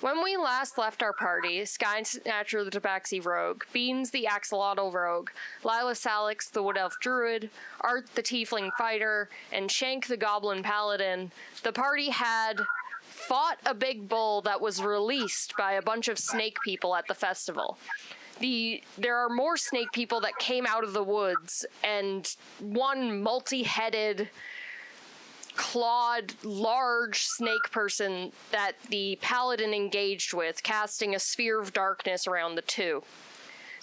When we last left our party, Skysnatcher the Tabaxi Rogue, Beans the Axolotl Rogue, Lila Salix the Wood Elf Druid, Art the Tiefling Fighter, and Shank the Goblin Paladin, the party had fought a big bull that was released by a bunch of snake people at the festival. There are more snake people that came out of the woods, and one multi-headed, clawed, large snake person that the paladin engaged with, casting a sphere of darkness around the two.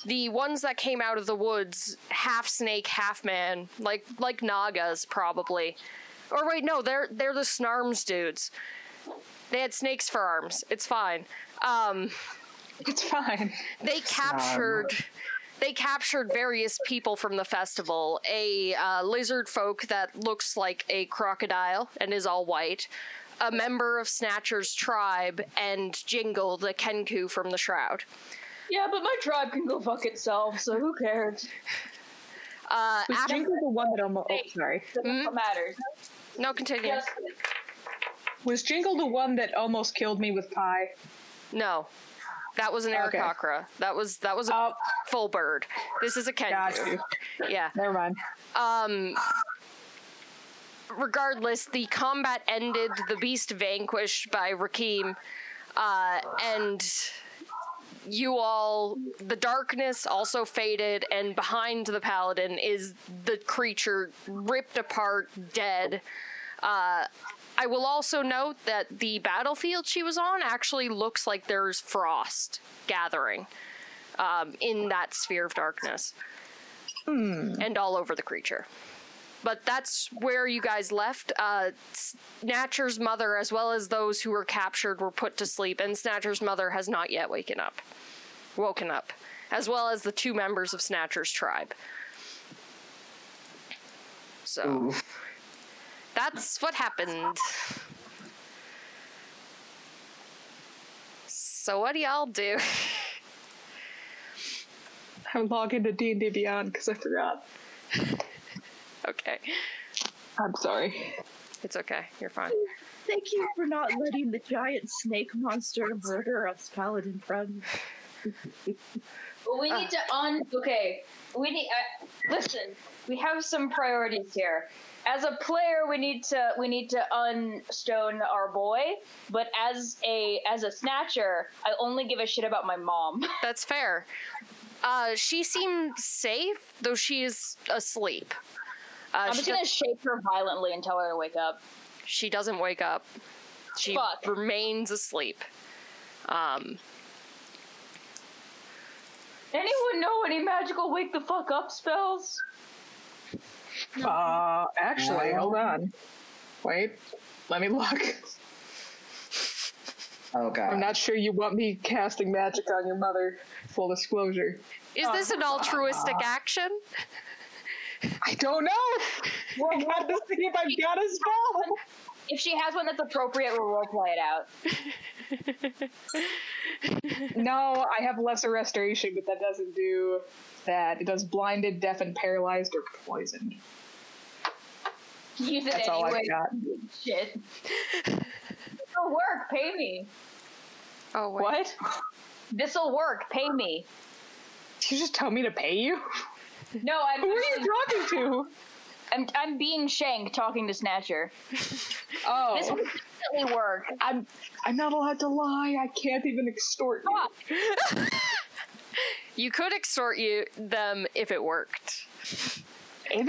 The ones that came out of the woods, half snake, half man, like Nagas, probably. Or wait, no, they're the Snarms dudes. They had snakes for arms. It's fine. It's fine. They captured various people from the festival. A lizard folk that looks like a crocodile and is all white. A member of Snatcher's tribe and Jingle, the Kenku from the Shroud. Yeah, but my tribe can go fuck itself, so who cares? Jingle the one that almost... Oh, sorry. What matters? No, continue. Yes. Was Jingle the one that almost killed me with pie? No. That was an Arakachra. Okay. That was a full bird. This is a Kenku. Yeah. Never mind. Regardless, the combat ended, the beast vanquished by Rakeem, and you all, the darkness also faded, and behind the paladin is the creature ripped apart, dead. I will also note that the battlefield she was on actually looks like there's frost gathering in that sphere of darkness and all over the creature. But that's where you guys left. Snatcher's mother, as well as those who were captured, were put to sleep, and Snatcher's mother has not yet woken up, as well as the two members of Snatcher's tribe. So... Ooh. That's what happened. So what do y'all do? I log into D&D Beyond because I forgot. Okay. I'm sorry. It's okay. You're fine. Thank you for not letting the giant snake monster murder us, paladin friends. We need to Okay. We need... listen, we have some priorities here. As a player, we need to unstone our boy, but as a snatcher, I only give a shit about my mom. That's fair. She seemed safe, though she is asleep. I'm just gonna shake her violently and tell her to wake up. She doesn't wake up. She remains asleep. Anyone know any magical wake the fuck up spells? Actually, hold on. Wait, let me look. Oh, God. I'm not sure you want me casting magic on your mother, full disclosure. Is this an altruistic action? I don't know! We're about to see if I've got a spell! If she has one that's appropriate, we'll roleplay it out. No, I have lesser restoration, but that doesn't do... That it does blinded, deafened, paralyzed, or poisoned. Use it That's anyway. All I got. Shit. This'll work. Pay me. Oh wait. What? This'll work. Pay me. Did you just tell me to pay you? No, I'm. Who are you talking to? I'm being Shank talking to Snatcher. Oh. This would definitely work. I'm not allowed to lie. I can't even extort you. You could extort them if it worked. If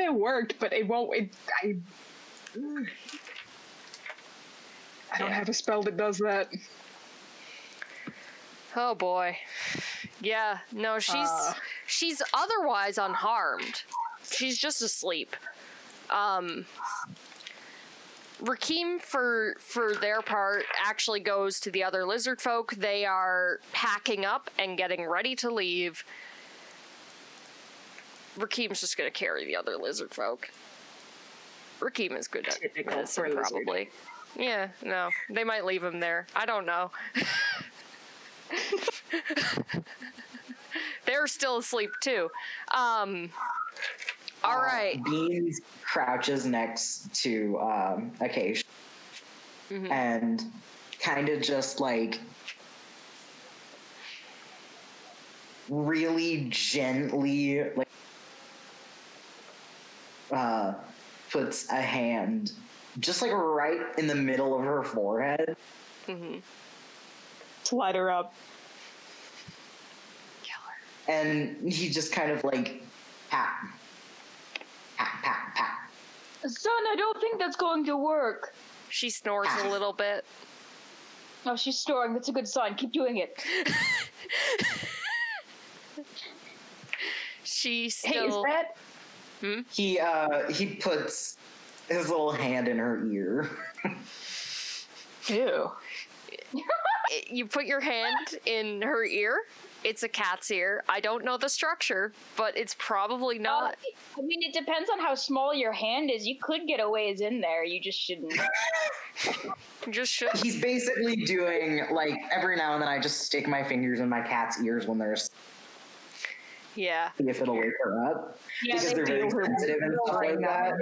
it worked, but it won't... I don't have a spell that does that. Oh, boy. Yeah, no, she's otherwise unharmed. She's just asleep. Rakeem, for their part, actually goes to the other lizard folk. They are packing up and getting ready to leave. Rakeem's just going to carry the other lizard folk. Rakeem is good at medicine, probably. Yeah, no. They might leave him there. I don't know. They're still asleep, too. All right. Beans crouches next to Acacia, and kind of just like really gently like puts a hand just like right in the middle of her forehead. Mm-hmm. To light her up. Kill her. And he just kind of like pat. Son, I don't think that's going to work. She snores a little bit. Oh, she's snoring. That's a good sign. Keep doing it. She still... Hey, is that... Hmm? He puts his little hand in her ear. Ew. You put your hand in her ear? It's a cat's ear. I don't know the structure, but it's probably not. I mean, it depends on how small your hand is. You could get a ways in there. You just shouldn't. He's basically doing, like, every now and then I just stick my fingers in my cat's ears when they're... Yeah. See if it'll wake her up. Yeah, because they're very sensitive and stuff like that.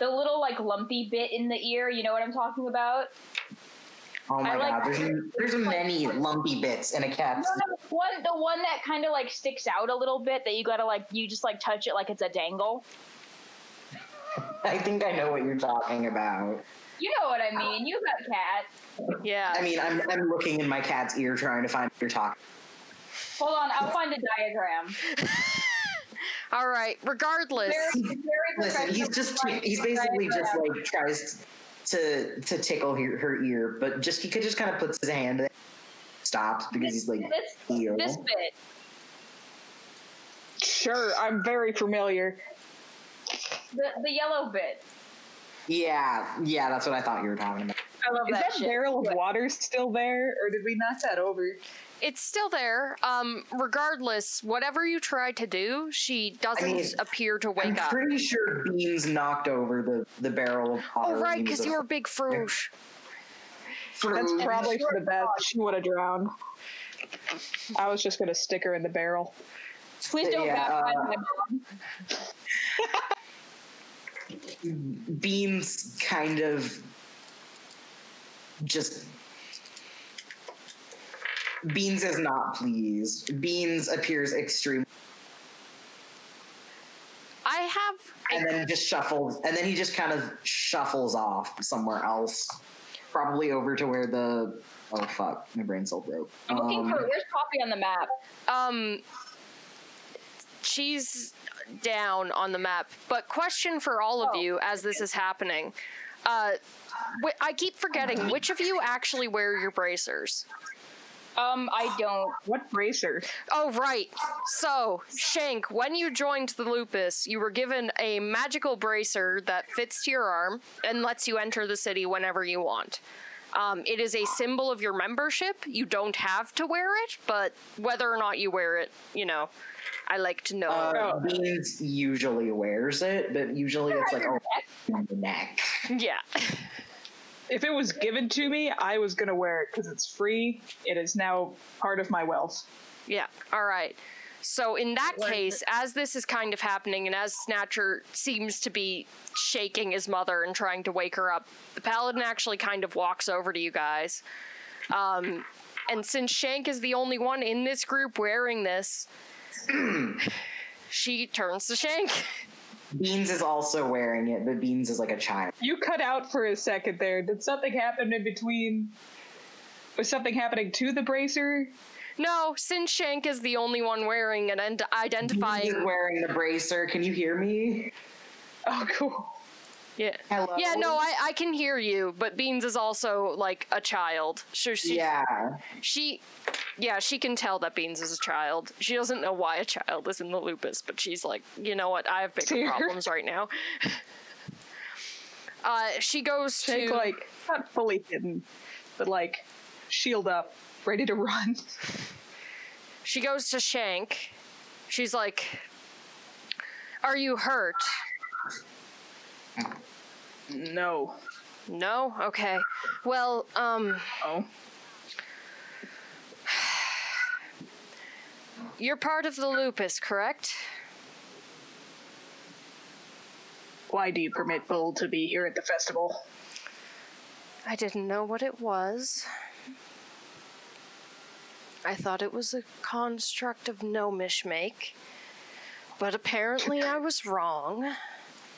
The little, like, lumpy bit in the ear, you know what I'm talking about? Oh my god, there's many lumpy bits in a cat's ear. No, the one that kind of like sticks out a little bit that you gotta like, you just like touch it like it's a dangle. I think I know what you're talking about. You know what I mean, you got cats. Yeah. I mean, I'm looking in my cat's ear trying to find what you're talking about. Hold on, I'll find a diagram. All right, regardless. Listen, he's basically just like tries to tickle her ear, but just he could just kind of puts his hand in, stops because he's like ear. This bit. Sure, I'm very familiar. The yellow bit. Yeah, that's what I thought you were talking about. I love that. Is that barrel of water still there, or did we knock that over? It's still there. Regardless, whatever you try to do, she doesn't appear to wake up. I'm pretty sure Beans knocked over the barrel of water. Oh, right, because you're a big froosh. That's probably for the best. She would have drowned. I was just going to stick her in the barrel. Please don't baptize my mom. Beans kind of just... Beans is not pleased. Beans appears extremely... And then just shuffles. And then he just kind of shuffles off somewhere else. Probably over to where the... Oh, fuck. My brain cell broke. I'm looking for... Where's Poppy on the map? She's down on the map. But question for all of you as this is happening. I keep forgetting. Which of you actually wear your bracers? I don't. What bracer? Oh, right. So, Shank, when you joined the Lupus, you were given a magical bracer that fits to your arm and lets you enter the city whenever you want. It is a symbol of your membership. You don't have to wear it, but whether or not you wear it, you know, I like to know. Beans usually wears it, but usually it's like, on the neck. Yeah. If it was given to me, I was going to wear it because it's free. It is now part of my wealth. Yeah. All right. So in that case, as this is kind of happening and as Snatcher seems to be shaking his mother and trying to wake her up, the Paladin actually kind of walks over to you guys. And since Shank is the only one in this group wearing this, she turns to Shank. Beans is also wearing it, but Beans is like a child. You cut out for a second there. Did something happen in between? Was something happening to the bracer? No, since Shank is the only one wearing it and identifying... Beans wearing the bracer. Can you hear me? Oh, cool. Yeah. Hello? Yeah, no, I can hear you, but Beans is also, like, a child. So she can tell that Beans is a child. She doesn't know why a child is in the Lupus, but she's like, you know what, I have bigger problems right now. She goes to... Take, like, not fully hidden, but, like, shield up, ready to run. She goes to Shank. She's like, are you hurt? No. No? Okay. Well, you're part of the Lupus, correct? Why do you permit Bull to be here at the festival? I didn't know what it was. I thought it was a construct of gnomish make, but apparently I was wrong.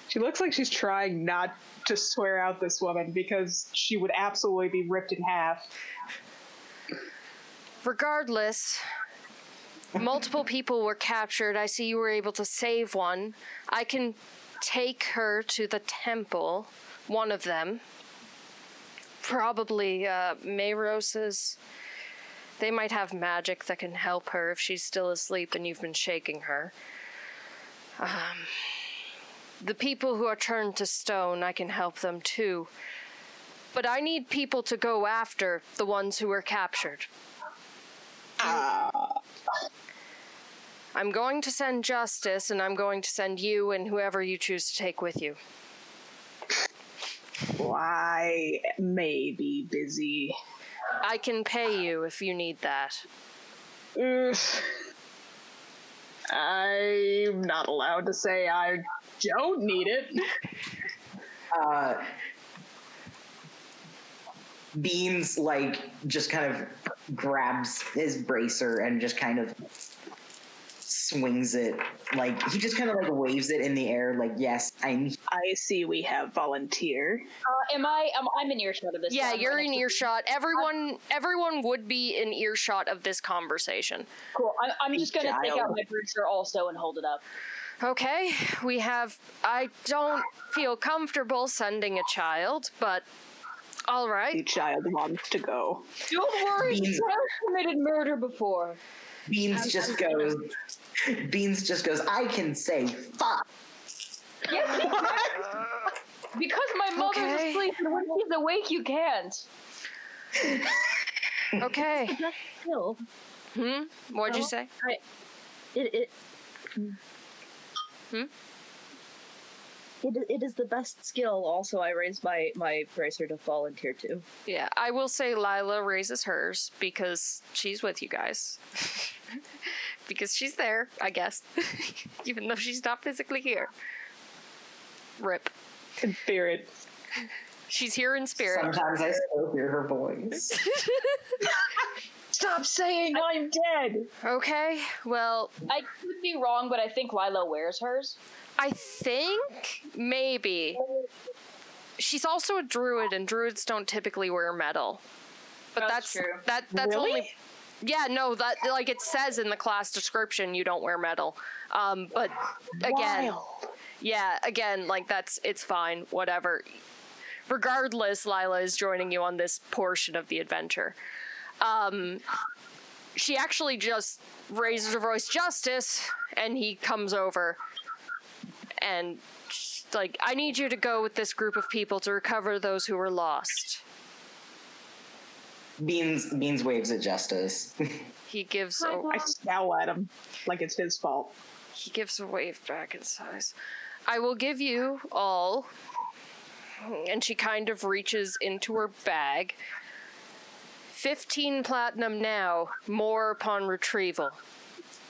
She looks like she's trying not to swear out this woman because she would absolutely be ripped in half. Regardless, multiple people were captured. I see you were able to save one. I can take her to the temple, one of them. Probably Mayros's. They might have magic that can help her if she's still asleep and you've been shaking her. The people who are turned to stone, I can help them too. But I need people to go after the ones who were captured. I'm going to send Justice, and I'm going to send you and whoever you choose to take with you. Well, I may be busy. I can pay you if you need that. I'm not allowed to say I don't need it. Beans, just kind of grabs his bracer and just kind of swings it. He just kind of, waves it in the air, yes, I see we have volunteer. I'm in earshot of this. Yeah, you're in earshot. Everyone would be in earshot of this conversation. Cool. I'm just going to take out my bracer also and hold it up. Okay, we have... I don't feel comfortable sending a child, but... All right. The child wants to go. Don't worry, Beans. I've committed murder before. Beans just goes, I can say fuck. Yes, you can. Because my mother's asleep, and when she's awake, you can't. Okay. That's still. What'd you say? It is the best skill. Also, I raised my bracer to volunteer too. Yeah, I will say Lila raises hers because she's with you guys. Because she's there, I guess. Even though she's not physically here. RIP. In spirit. She's here in spirit. Sometimes I still hear her voice. Stop saying I'm dead! Okay, well... I could be wrong, but I think Lila wears hers. I think, maybe. She's also a druid, and druids don't typically wear metal. But that's true. That's really? Only... Yeah, no, that it says in the class description you don't wear metal. But again... Wild. Yeah, again, it's fine, whatever. Regardless, Lila is joining you on this portion of the adventure. She actually just raises her voice, Justice, and he comes over. And, I need you to go with this group of people to recover those who were lost. Beans waves at Justice. He gives a... I scowl at him like it's his fault. He gives a wave back and sighs. I will give you all... And she kind of reaches into her bag. 15 platinum now, more upon retrieval.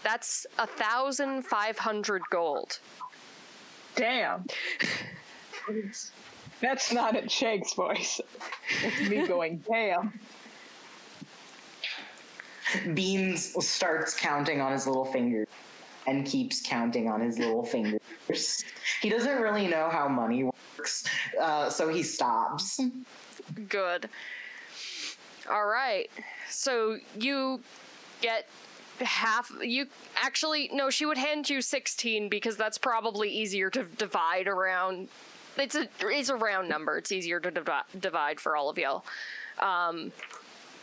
That's 1,500 gold. Damn. That's not at Shank's voice. It's me going, damn. Beans starts counting on his little fingers and keeps counting on his little fingers. He doesn't really know how money works, so he stops. Good. All right. So you get... she would hand you 16 because that's probably easier to divide around. It's a round number. It's easier to divide for all of y'all.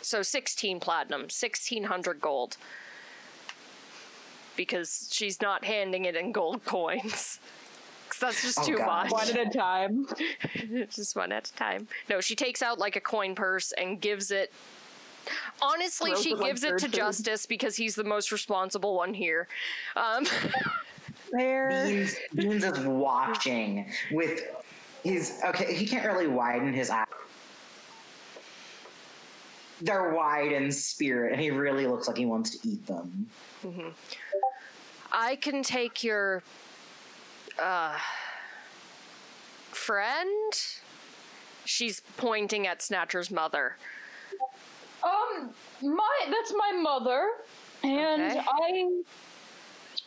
So 16 platinum, 1,600 gold. Because she's not handing it in gold coins. Because that's just too much. One at a time. Just one at a time. No, she takes out a coin purse and gives it. Honestly, she gives it to Justice because he's the most responsible one here. Beans is watching with his... Okay, he can't really widen his eyes. They're wide in spirit, and he really looks like he wants to eat them. Mm-hmm. I can take your... friend? She's pointing at Snatcher's mother. That's my mother. And okay.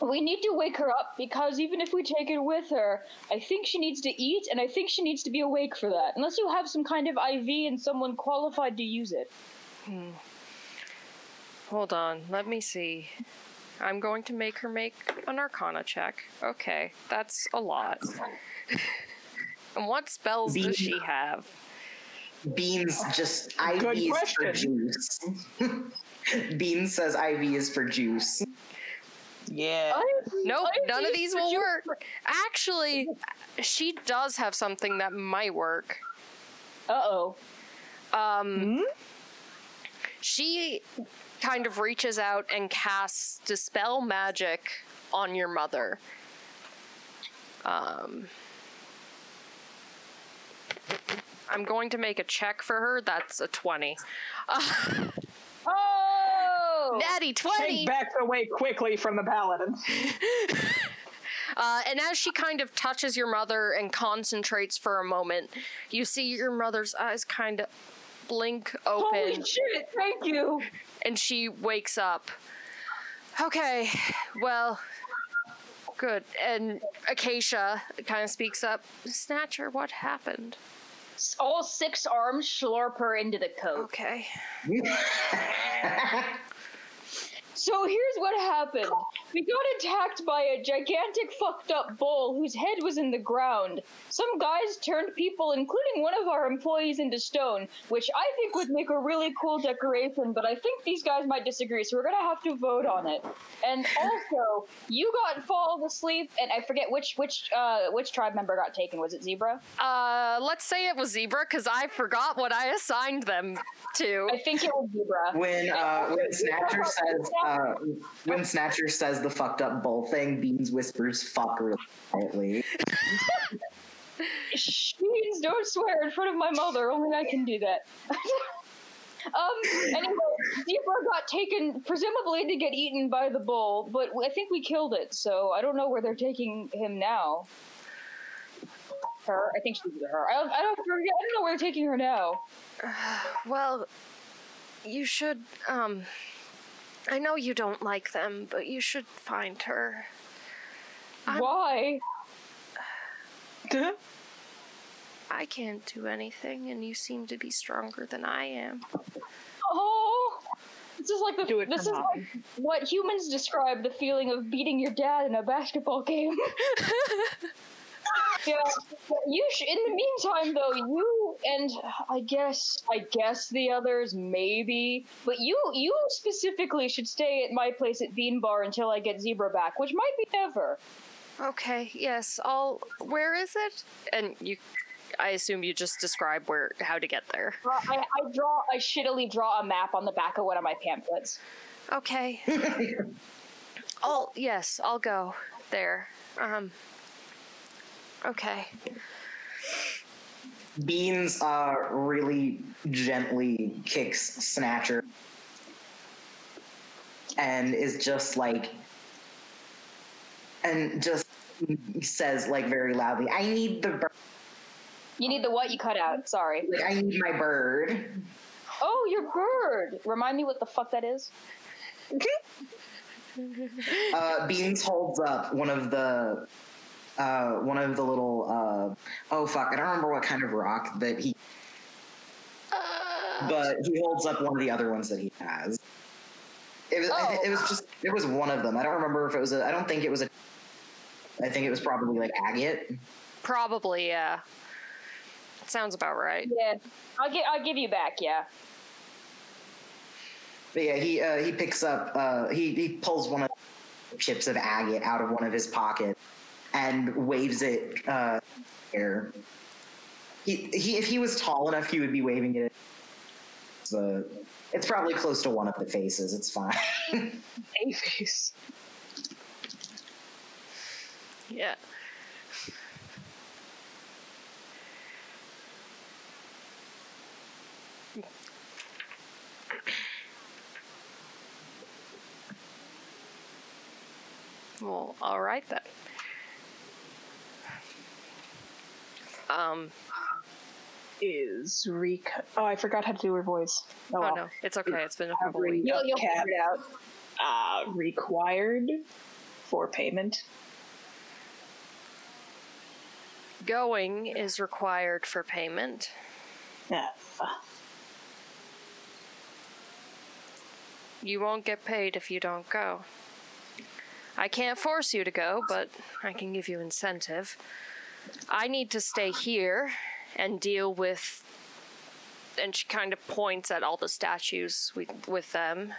We need to wake her up, because even if we take it with her, I think she needs to eat, and I think she needs to be awake for that. Unless you have some kind of IV and someone qualified to use it. Hold on, let me see. I'm going to make her make an Arcana check. Okay, that's a lot. And what spells does she have? Beans just IV is for juice. Beans says IV is for juice. Yeah. Nope, none of these will work. Actually, she does have something that might work. Uh-oh. She kind of reaches out and casts Dispel Magic on your mother. I'm going to make a check for her. That's a 20. Natty 20! Shake backs away quickly from the paladin. And as she kind of touches your mother and concentrates for a moment, you see your mother's eyes kind of blink open. Holy shit, thank you! And she wakes up. Okay, well, good. And Acacia kind of speaks up. Snatcher, what happened? All six arms slurp her into the coat. Okay. So here's what happened. We got attacked by a gigantic fucked up bull whose head was in the ground. Some guys turned people, including one of our employees, into stone, which I think would make a really cool decoration, but I think these guys might disagree, so we're going to have to vote on it. And also, you got fallen asleep, and I forget which tribe member got taken. Was it Zebra? Let's say it was Zebra, because I forgot what I assigned them to. I think it was Zebra. When Snatcher says the fucked up bull thing, Beans whispers fuck really quietly. Beans, don't swear in front of my mother. Only I can do that. Anyway, Zebra got taken, presumably to get eaten by the bull, but I think we killed it, so I don't know where they're taking him now. Her? I think she's her. I don't know where they're taking her now. Well, you should, I know you don't like them, but you should find her. Why? I can't do anything, and you seem to be stronger than I am. Oh! This is like what humans describe the feeling of beating your dad in a basketball game. Yeah. In the meantime, though, you and I guess the others maybe, but you specifically should stay at my place at Bean Bar until I get Zebra back, which might be never. Okay. Yes. Where is it? And you, I assume you just describe how to get there. I shittily draw a map on the back of one of my pamphlets. Okay. I'll go there. Okay. Beans really gently kicks Snatcher and is just like, and just says like very loudly, I need the bird. You need the what? You cut out. Sorry. I need my bird. Oh, your bird. Remind me what the fuck that is. Beans holds up one of the little, I don't remember what kind of rock that he... But he holds up one of the other ones that he has. It was one of them. I don't remember if it was I don't think it was I think it was probably, like, agate. Probably, yeah. Sounds about right. Yeah. I'll give you back, yeah. But yeah, he picks up, he pulls one of the chips of agate out of one of his pockets and waves it air. He if he was tall enough, he would be waving it. So it's probably close to one of the faces. It's fine. A face. Yeah. Well, all right then. is Rico. Oh, I forgot how to do her voice. Oh, no. It's okay. It's been a couple weeks. You'll figure it out. Required for payment. Going is required for payment. You won't get paid if you don't go. I can't force you to go, but I can give you incentive. I need to stay here and deal with... And she kind of points at all the statues with them.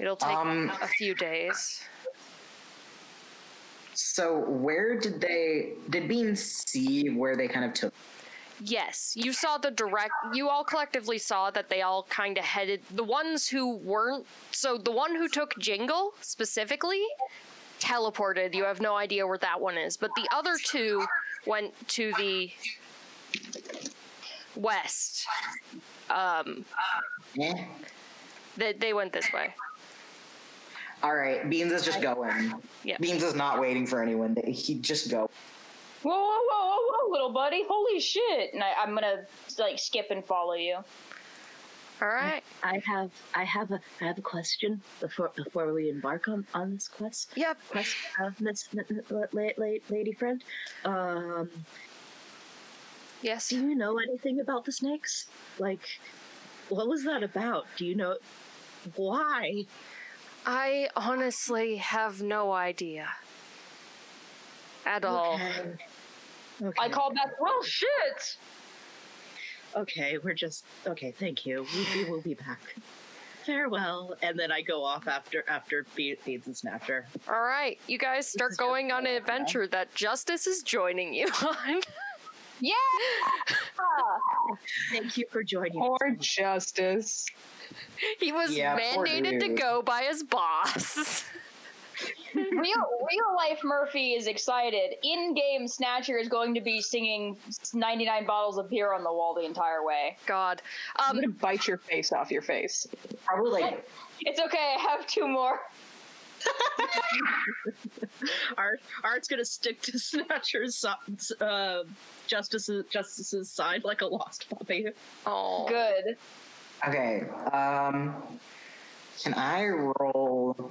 It'll take a few days. So where did they... Did Bean see where they kind of took... Yes, you saw the direct... You all collectively saw that they all kind of headed... The ones who weren't... So the one who took Jingle, specifically, teleported. You have no idea where that one is. But the other two went to the west. They went this way. All right, Beans is just going. Yep. Beans is not waiting for anyone. He just go. Whoa, little buddy. Holy shit. And I'm going to, skip and follow you. All right. I have a question before we embark on this quest. Yep. Miss lady friend. Yes? Do you know anything about the snakes? What was that about? Do you know? Why? I honestly have no idea. At all. Okay. I called that. Well, shit! Okay, we're just... Okay, thank you. We will be back. Farewell. And then I go off after Beans and Snatcher. All right, you guys start going on an adventure that Justice is joining you on. Yeah! Thank you for joining us. Poor Justice. He was mandated to go by his boss. Real life Murphy is excited. In-game Snatcher is going to be singing 99 bottles of beer on the wall the entire way. God. I'm going to bite your face off your face. Probably. It's okay, I have two more. Art's going to stick to Snatcher's Justice's side like a lost puppy. Oh, good. Okay. Can I roll...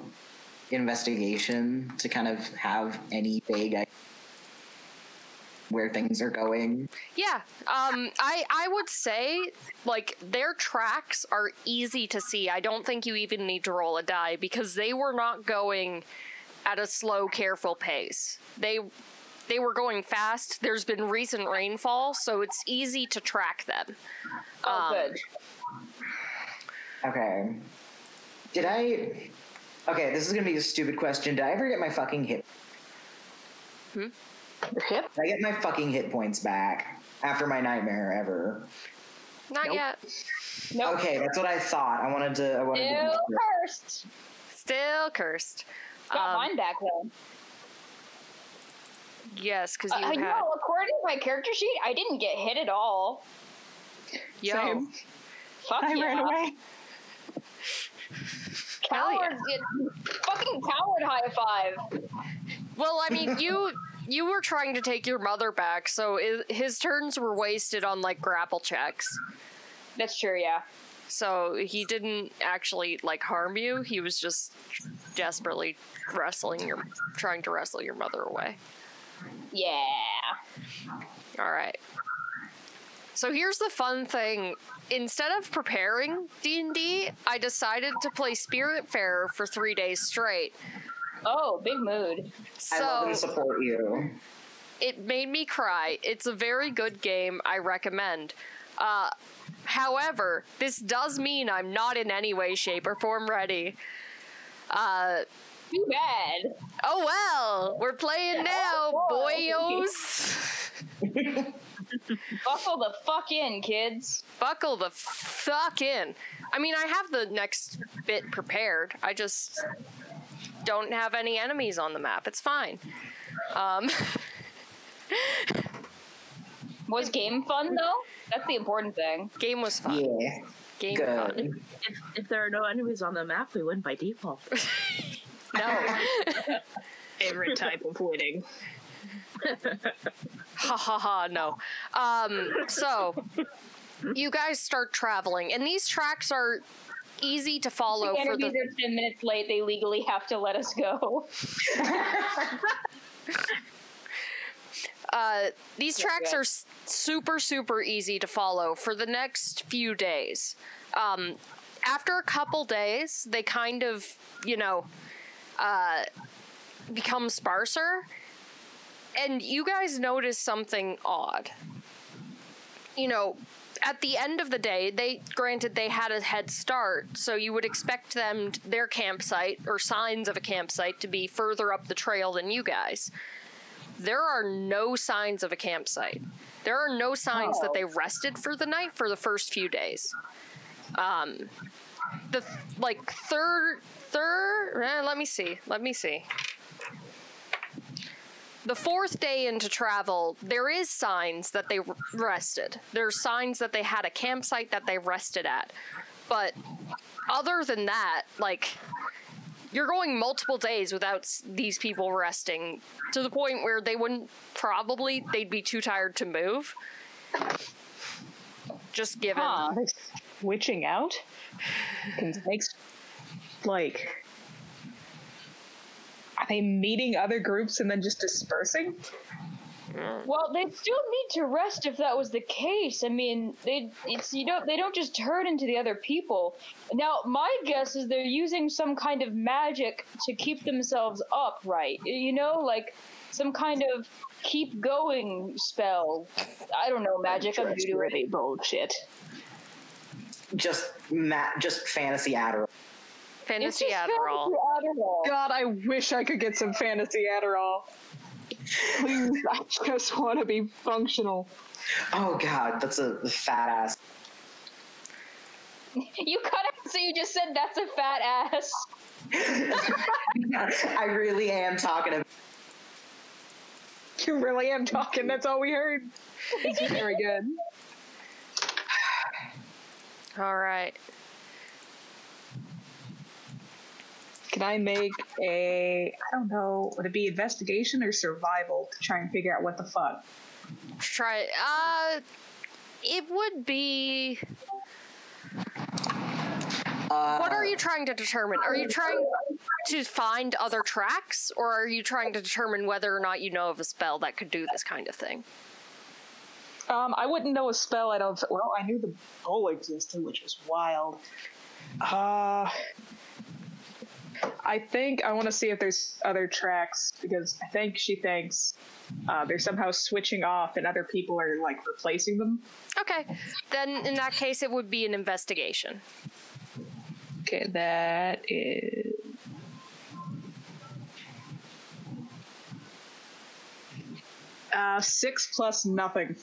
investigation to kind of have any vague idea where things are going? Yeah. I would say, their tracks are easy to see. I don't think you even need to roll a die because they were not going at a slow, careful pace. They were going fast. There's been recent rainfall, so it's easy to track them. Oh, good. Okay. Okay, this is going to be a stupid question. Did I ever get my fucking hit? Your hip? Did I get my fucking hit points back after my nightmare ever? Not yet. Nope. Okay, that's what I thought. I wanted Still cursed. Still cursed. Got mine back, though. Yes, because you had... No, according to my character sheet, I didn't get hit at all. Yo. Same. Fuck I ran away. Cowards, fucking coward high five. Well, I mean, you were trying to take your mother back, so his turns were wasted on grapple checks. That's true, yeah. So he didn't actually harm you. He was just desperately trying to wrestle your mother away. Yeah. All right. So here's the fun thing. Instead of preparing D&D, I decided to play Spiritfarer for 3 days straight. Oh, big mood. So I love and support you. It made me cry. It's a very good game. I recommend. However, this does mean I'm not in any way, shape, or form ready. Too bad. Oh, well. We're playing now, boyos. Buckle the fuck in, kids. Buckle the fuck in. I mean, I have the next bit prepared. I just don't have any enemies on the map. It's fine. Was game fun, though? That's the important thing. Game was fun. Yeah. Game Good. Fun. If there are no enemies on the map, we win by default. No. Favorite type of winning. Ha ha ha, no. So, you guys start traveling, and these tracks are easy to follow. The interviews are 10 minutes late, they legally have to let us go. These tracks are super, super easy to follow for the next few days. After a couple days, they kind of, you know, become sparser. And you guys notice something odd. You know, at the end of the day, they had a head start, so you would expect their campsite, or signs of a campsite, to be further up the trail than you guys. There are no signs of a campsite. There are no signs that they rested for the night for the first few days. The fourth day into travel, there is signs that they rested. There's signs that they had a campsite that they rested at. But other than that, like, you're going multiple days without these people resting, to the point where they'd be too tired to move. Just given. Switching out? Are they meeting other groups and then just dispersing? Well, they'd still need to rest if that was the case. I mean, they don't just turn into the other people. Now, my guess is they're using some kind of magic to keep themselves upright. You know, like some kind of keep going spell. I don't know, magic. I'm new to it. Bullshit. Just fantasy Adderall. Fantasy Adderall. God, I wish I could get some fantasy Adderall. Please, I just want to be functional. Oh God, that's a fat ass. You cut out, so you just said that's a fat ass. I really am talking about. You really am talking. That's all we heard. It's very good. All right. Can I make would it be investigation or survival to try and figure out what the fuck? It would be... what are you trying to determine? Are you trying to find other tracks, or are you trying to determine whether or not you know of a spell that could do this kind of thing? I wouldn't know a spell. I knew the bowl existed, which was wild. I think I want to see if there's other tracks, because I think she thinks they're somehow switching off and other people are, replacing them. Okay. Then, in that case, it would be an investigation. Okay, that is... six plus nothing.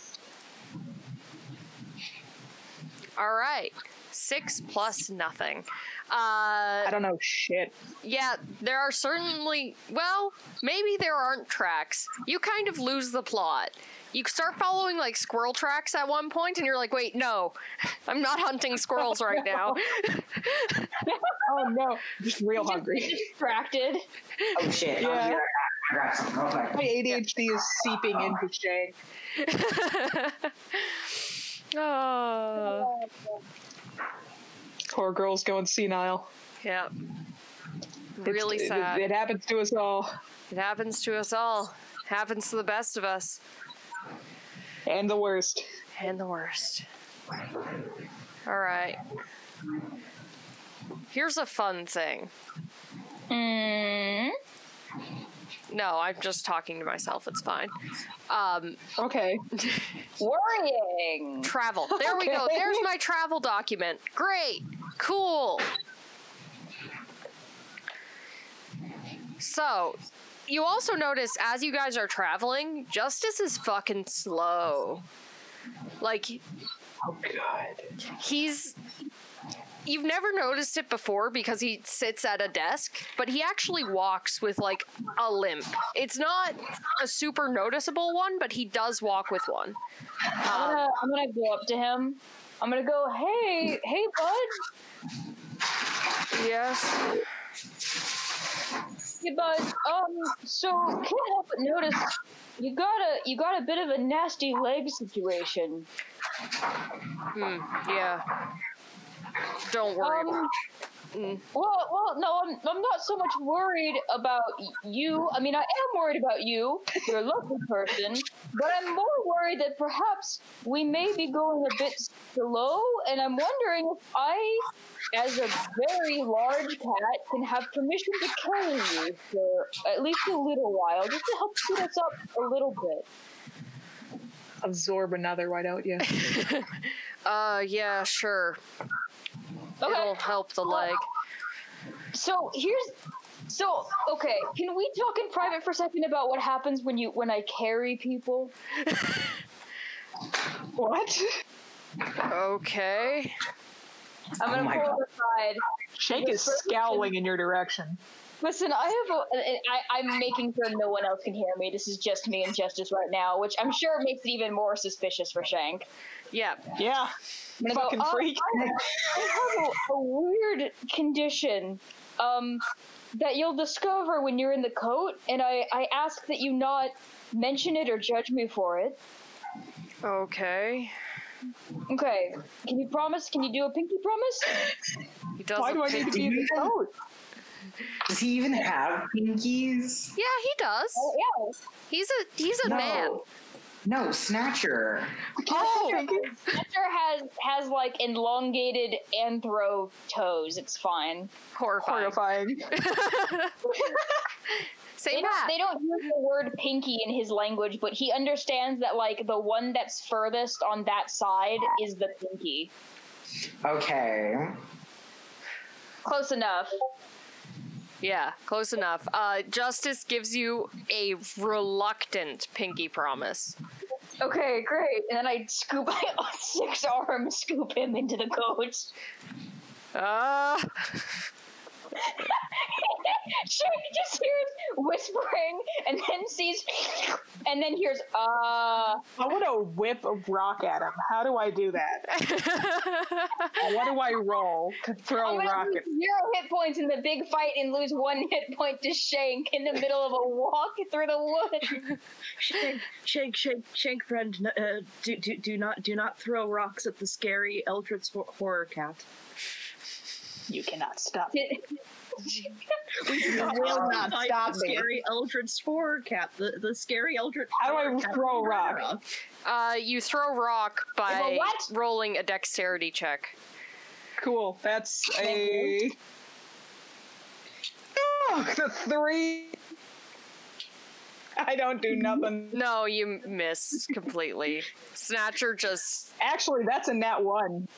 All right. 6 plus nothing. I don't know shit. Yeah, there are certainly... Well, maybe there aren't tracks. You kind of lose the plot. You start following, squirrel tracks at one point, and you're like, wait, no. I'm not hunting squirrels right now. Oh, no. I'm just real hungry. Distracted. Oh, shit. Yeah. My ADHD is seeping into Shank. Oh... Poor girl's going senile. Yeah. Really sad. It happens to us all. It happens to us all. Happens to the best of us. And the worst. All right. Here's a fun thing. Mm. No, I'm just talking to myself. It's fine. Okay. Worrying. Travel. There we go. There's my travel document. Great. Cool. So, you also notice as you guys are traveling, Justice is fucking slow. Oh, God. You've never noticed it before because he sits at a desk, but he actually walks with, a limp. It's not a super noticeable one, but he does walk with one. I'm gonna go up to him. I'm gonna go, hey, bud. Yes. Yeah, but so can't help but notice you got a bit of a nasty leg situation. Yeah. Don't worry about it. Well, no, I'm not so much worried about you. I mean, I am worried about you. You're a lovely person, but I'm more worried that perhaps we may be going a bit slow, and I'm wondering if I, as a very large cat, can have permission to carry you for at least a little while, just to help speed us up a little bit. Absorb another, why don't you? Yeah, sure. Okay. It'll help the leg. Okay, can we talk in private for a second about what happens when I carry people? What? Okay. I'm gonna pull her aside. Shank is scowling in your direction. Listen, I'm making sure no one else can hear me. This is just me and Justice right now, which I'm sure makes it even more suspicious for Shank. Yeah. Yeah. Fucking go, freak. I have a weird condition that you'll discover when you're in the coat, and I ask that you not mention it or judge me for it. Okay. Okay. Can you promise? Can you do a pinky promise? Why do I need to be in the coat? Does he even have pinkies? Yeah, he does. Oh, yeah. He's a man. No, Snatcher. Oh, Snatcher has like elongated anthro toes. It's fine. Horrifying. They don't use the word pinky in his language, but he understands that like the one that's furthest on that side is the pinky. Okay. Close enough. Yeah, close enough. Justice gives you a reluctant pinky promise. Okay, great. And then I scoop my six arms, scoop him into the coat. She just hears whispering and then sees and then hears I want to whip a rock at him. How do I do that? What do I roll to throw a rock at him? 0 hit points in the big fight and lose 1 hit point to Shank in the middle of a walk through the woods. Shank, friend, do not throw rocks at the scary Eldritch horror cat. You cannot stop it. We will not stop the scary Eldritch horror cat. The scary Eldritch. How do I throw a rock? You throw rock by rolling a dexterity check. Cool. That's a. Oh, the 3. I don't do nothing. No, you miss completely. Snatcher just. Actually, that's a nat 1.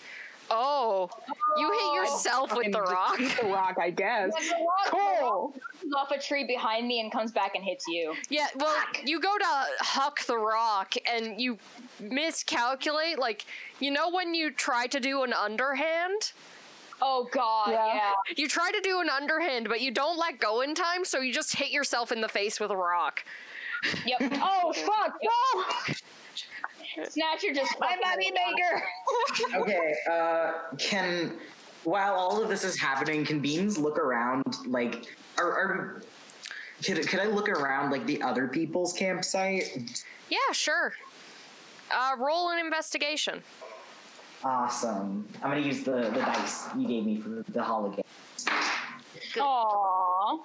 Oh, you hit yourself with the rock. The rock, I guess. The rock, cool. The rock off a tree behind me and comes back and hits you. Yeah, well, you go to huck the rock and you miscalculate. Like, you know when you try to do an underhand? Oh, God, yeah. You try to do an underhand, but you don't let go in time, so you just hit yourself in the face with a rock. Yep. Oh, fuck, no! Snatcher just my mommy maker. Okay, while all of this is happening, can Beans look around like or could I look around like the other people's campsite? Yeah, sure. Roll an investigation. Awesome. I'm gonna use the dice you gave me for the hologram. Aww.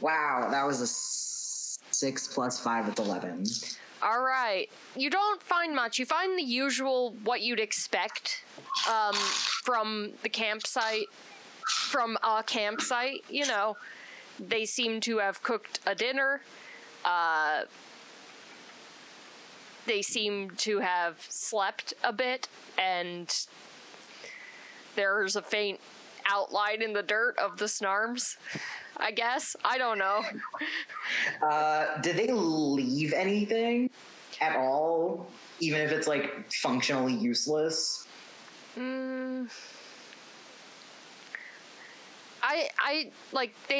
Wow, that was a 6 + 5 with 11. All right. You don't find much. You find the usual what you'd expect from the campsite, from a campsite. You know, they seem to have cooked a dinner. They seem to have slept a bit, and there's a faint outline in the dirt of the Snarms. I guess. I don't know. Did they leave anything at all? Even if it's, like, functionally useless? They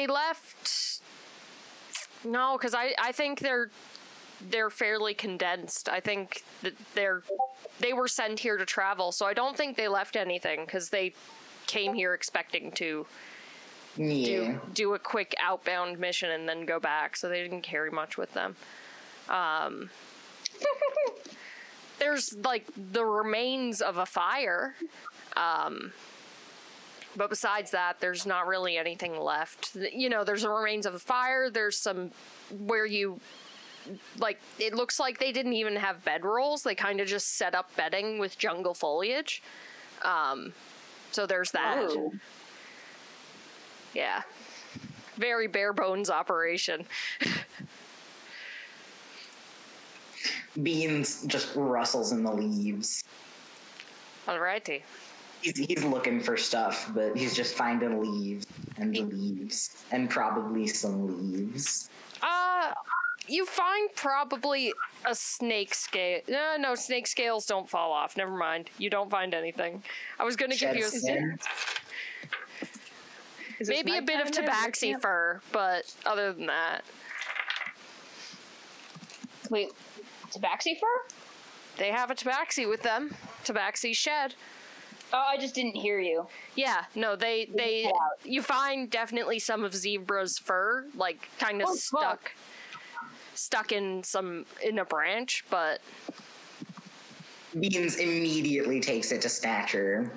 left... No, because I think they're fairly condensed. I think that they were sent here to travel, so I don't think they left anything, because they came here expecting to do a quick outbound mission and then go back, so they didn't carry much with them. There's, like, the remains of a fire. But besides that, there's not really anything left. You know, there's the remains of a fire. There's some where you, like, it looks like they didn't even have bedrolls. They kind of just set up bedding with jungle foliage. So there's that. Whoa. Yeah. Very bare bones operation. Beans just rustles in the leaves. Alrighty. He's looking for stuff, but he's just finding leaves and probably some leaves. You find probably a snake scale. No, snake scales don't fall off. Never mind. You don't find anything. I was going to give you a snake. Maybe a bit of tabaxi fur, but other than that. Wait, tabaxi fur? They have a tabaxi with them. Tabaxi shed. Oh, I just didn't hear you. Yeah, no, they you find definitely some of Zebra's fur, like, kind of stuck in a branch, but... Beans immediately takes it to Snatcher.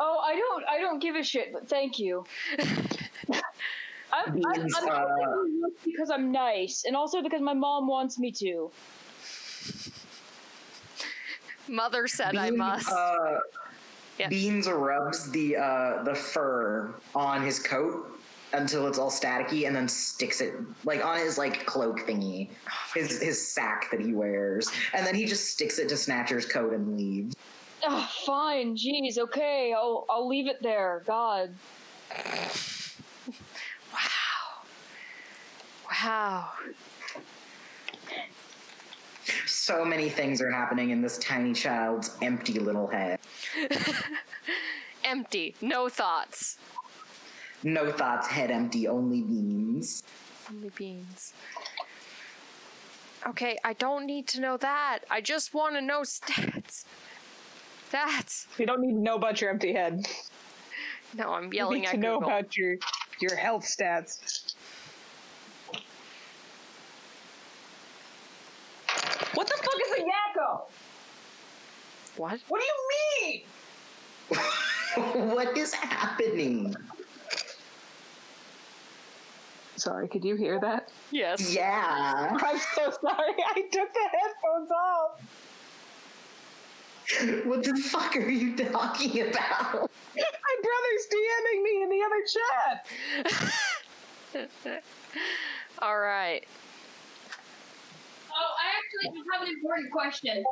Oh, I don't give a shit, but thank you. I'm because I'm nice, and also because my mom wants me to. Mother said I must. Yep. Beans rubs the fur on his coat until it's all staticky, and then sticks it, like, on his, like, cloak thingy, his sack that he wears, and then he just sticks it to Snatcher's coat and leaves. Oh, fine, jeez, okay, I'll leave it there. God. Wow. So many things are happening in this tiny child's empty little head. Empty. No thoughts. No thoughts. Head empty. Only beans. Only beans. Okay, I don't need to know that. I just want to know stats. Stats. You don't need to know about your empty head. No, I'm yelling at Google. You need to know about your health stats. What the fuck is a yakko? What? What do you mean? What is happening? Sorry, could you hear that? Yes. Yeah. I'm so sorry. I took the headphones off. What the fuck are you talking about? My brother's DMing me in the other chat. All right. Oh, I actually have an important question.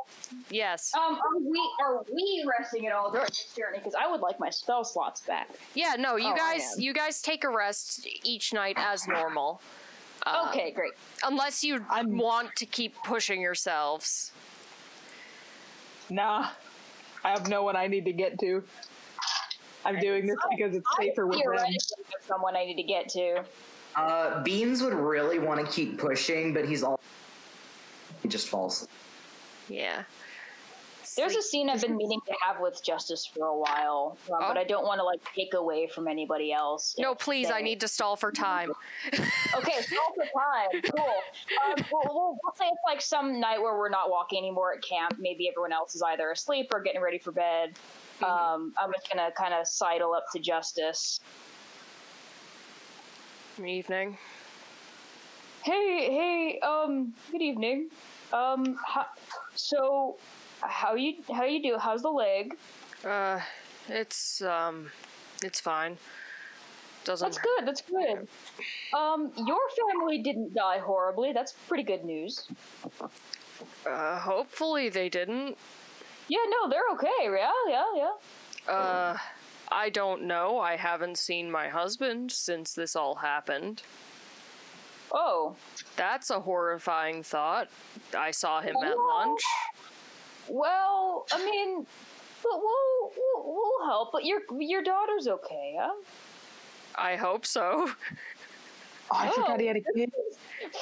Yes. Are we resting at all during this journey? Because I would like my spell slots back. Yeah, no, you guys take a rest each night as normal. Okay, great. Unless you want to keep pushing yourselves. Nah, I know what I need to get to. I'm doing this because it's safer with them. Someone I need to get to. Beans would really want to keep pushing, but he's all. He just falls. Yeah. There's a scene I've been meaning to have with Justice for a while, but I don't want to, like, take away from anybody else. No, please, I need to stall for time. Okay, stall for time. Cool. We'll say it's, like, some night where we're not walking anymore at camp. Maybe everyone else is either asleep or getting ready for bed. Mm-hmm. I'm just going to kind of sidle up to Justice. Good evening. Hey, good evening. How you do? How's the leg? It's fine. Doesn't. That's good. Your family didn't die horribly. That's pretty good news. Hopefully they didn't. Yeah, no, they're okay. Yeah. I don't know. I haven't seen my husband since this all happened. Oh. That's a horrifying thought. I saw him at lunch. Well, I mean, but we'll help. But your daughter's okay, huh? I hope so. I forgot he had a kid.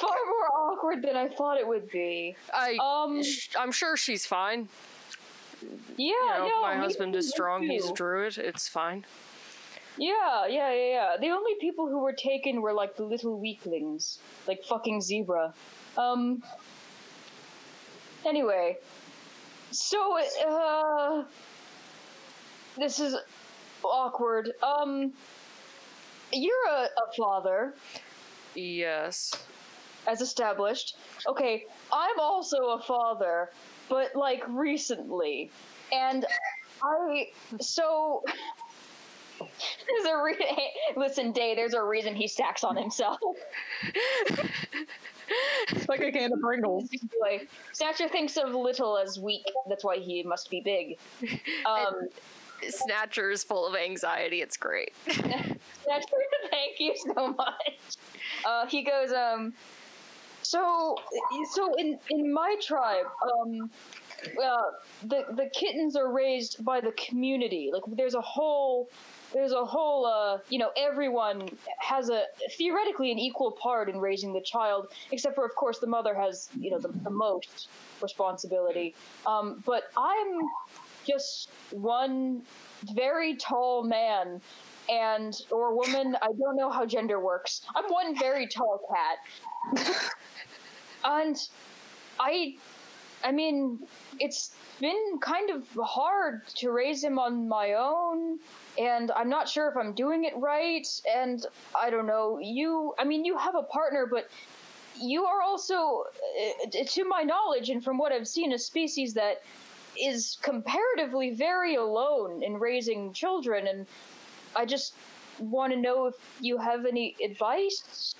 Far more awkward than I thought it would be. I'm sure she's fine. Yeah, my husband is strong. He's a druid. It's fine. Yeah. The only people who were taken were, like, the little weaklings. Like, fucking Zebra. Anyway. So, this is awkward. You're a father. Yes. As established. Okay, I'm also a father, but, like, recently. And there's a listen, Day, there's a reason he stacks on himself. It's like a can of Pringles. Anyway, Snatcher thinks of little as weak. That's why he must be big. Snatcher is full of anxiety. It's great. Snatcher, thank you so much. He goes, so in my tribe, the kittens are raised by the community. Like, there's a whole, everyone has theoretically an equal part in raising the child, except for, of course, the mother has, the most responsibility. But I'm just one very tall man or woman. I don't know how gender works. I'm one very tall cat. And I mean, it's been kind of hard to raise him on my own, and I'm not sure if I'm doing it right, and I don't know, you have a partner, but you are also, to my knowledge and from what I've seen, a species that is comparatively very alone in raising children, and I just want to know if you have any advice?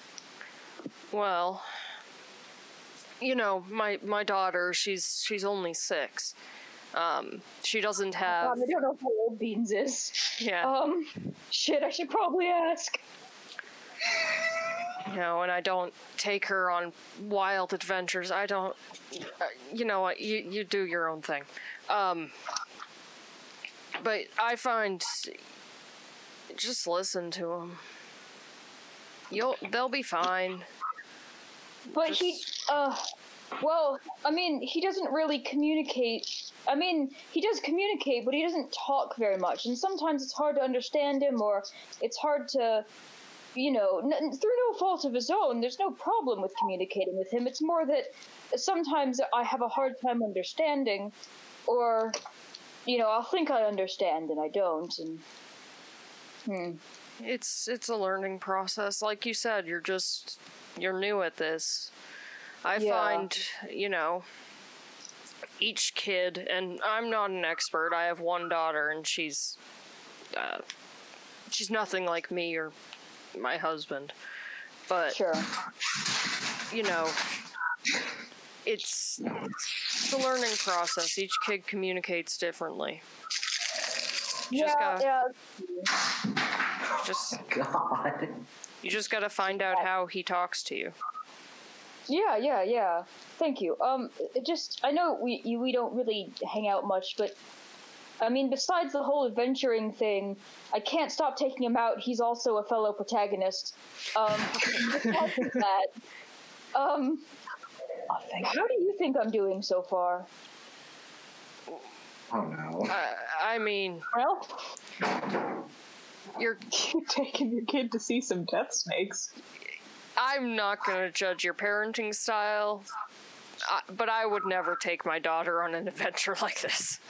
Well, my daughter, she's only 6. She doesn't have... I don't know how old Beans is. Yeah. Shit, I should probably ask. And I don't take her on wild adventures. I don't... you do your own thing. But I find... Just listen to them. They'll be fine. But just... he doesn't really communicate. I mean, he does communicate, but he doesn't talk very much. And sometimes it's hard to understand him, or it's hard to, through no fault of his own, there's no problem with communicating with him. It's more that sometimes I have a hard time understanding, or, I'll think I understand and I don't, and... It's a learning process. Like you said, you're new at this. I find, each kid, and I'm not an expert. I have one daughter, and she's nothing like me or my husband. But, sure. It's a learning process. Each kid communicates differently. God. You just gotta find out how he talks to you. Yeah. Thank you. I know we don't really hang out much, but, I mean, besides the whole adventuring thing, I can't stop taking him out. He's also a fellow protagonist. That. How do you think I'm doing so far? Oh no. Well, you're taking your kid to see some death snakes. I'm not gonna judge your parenting style, but I would never take my daughter on an adventure like this.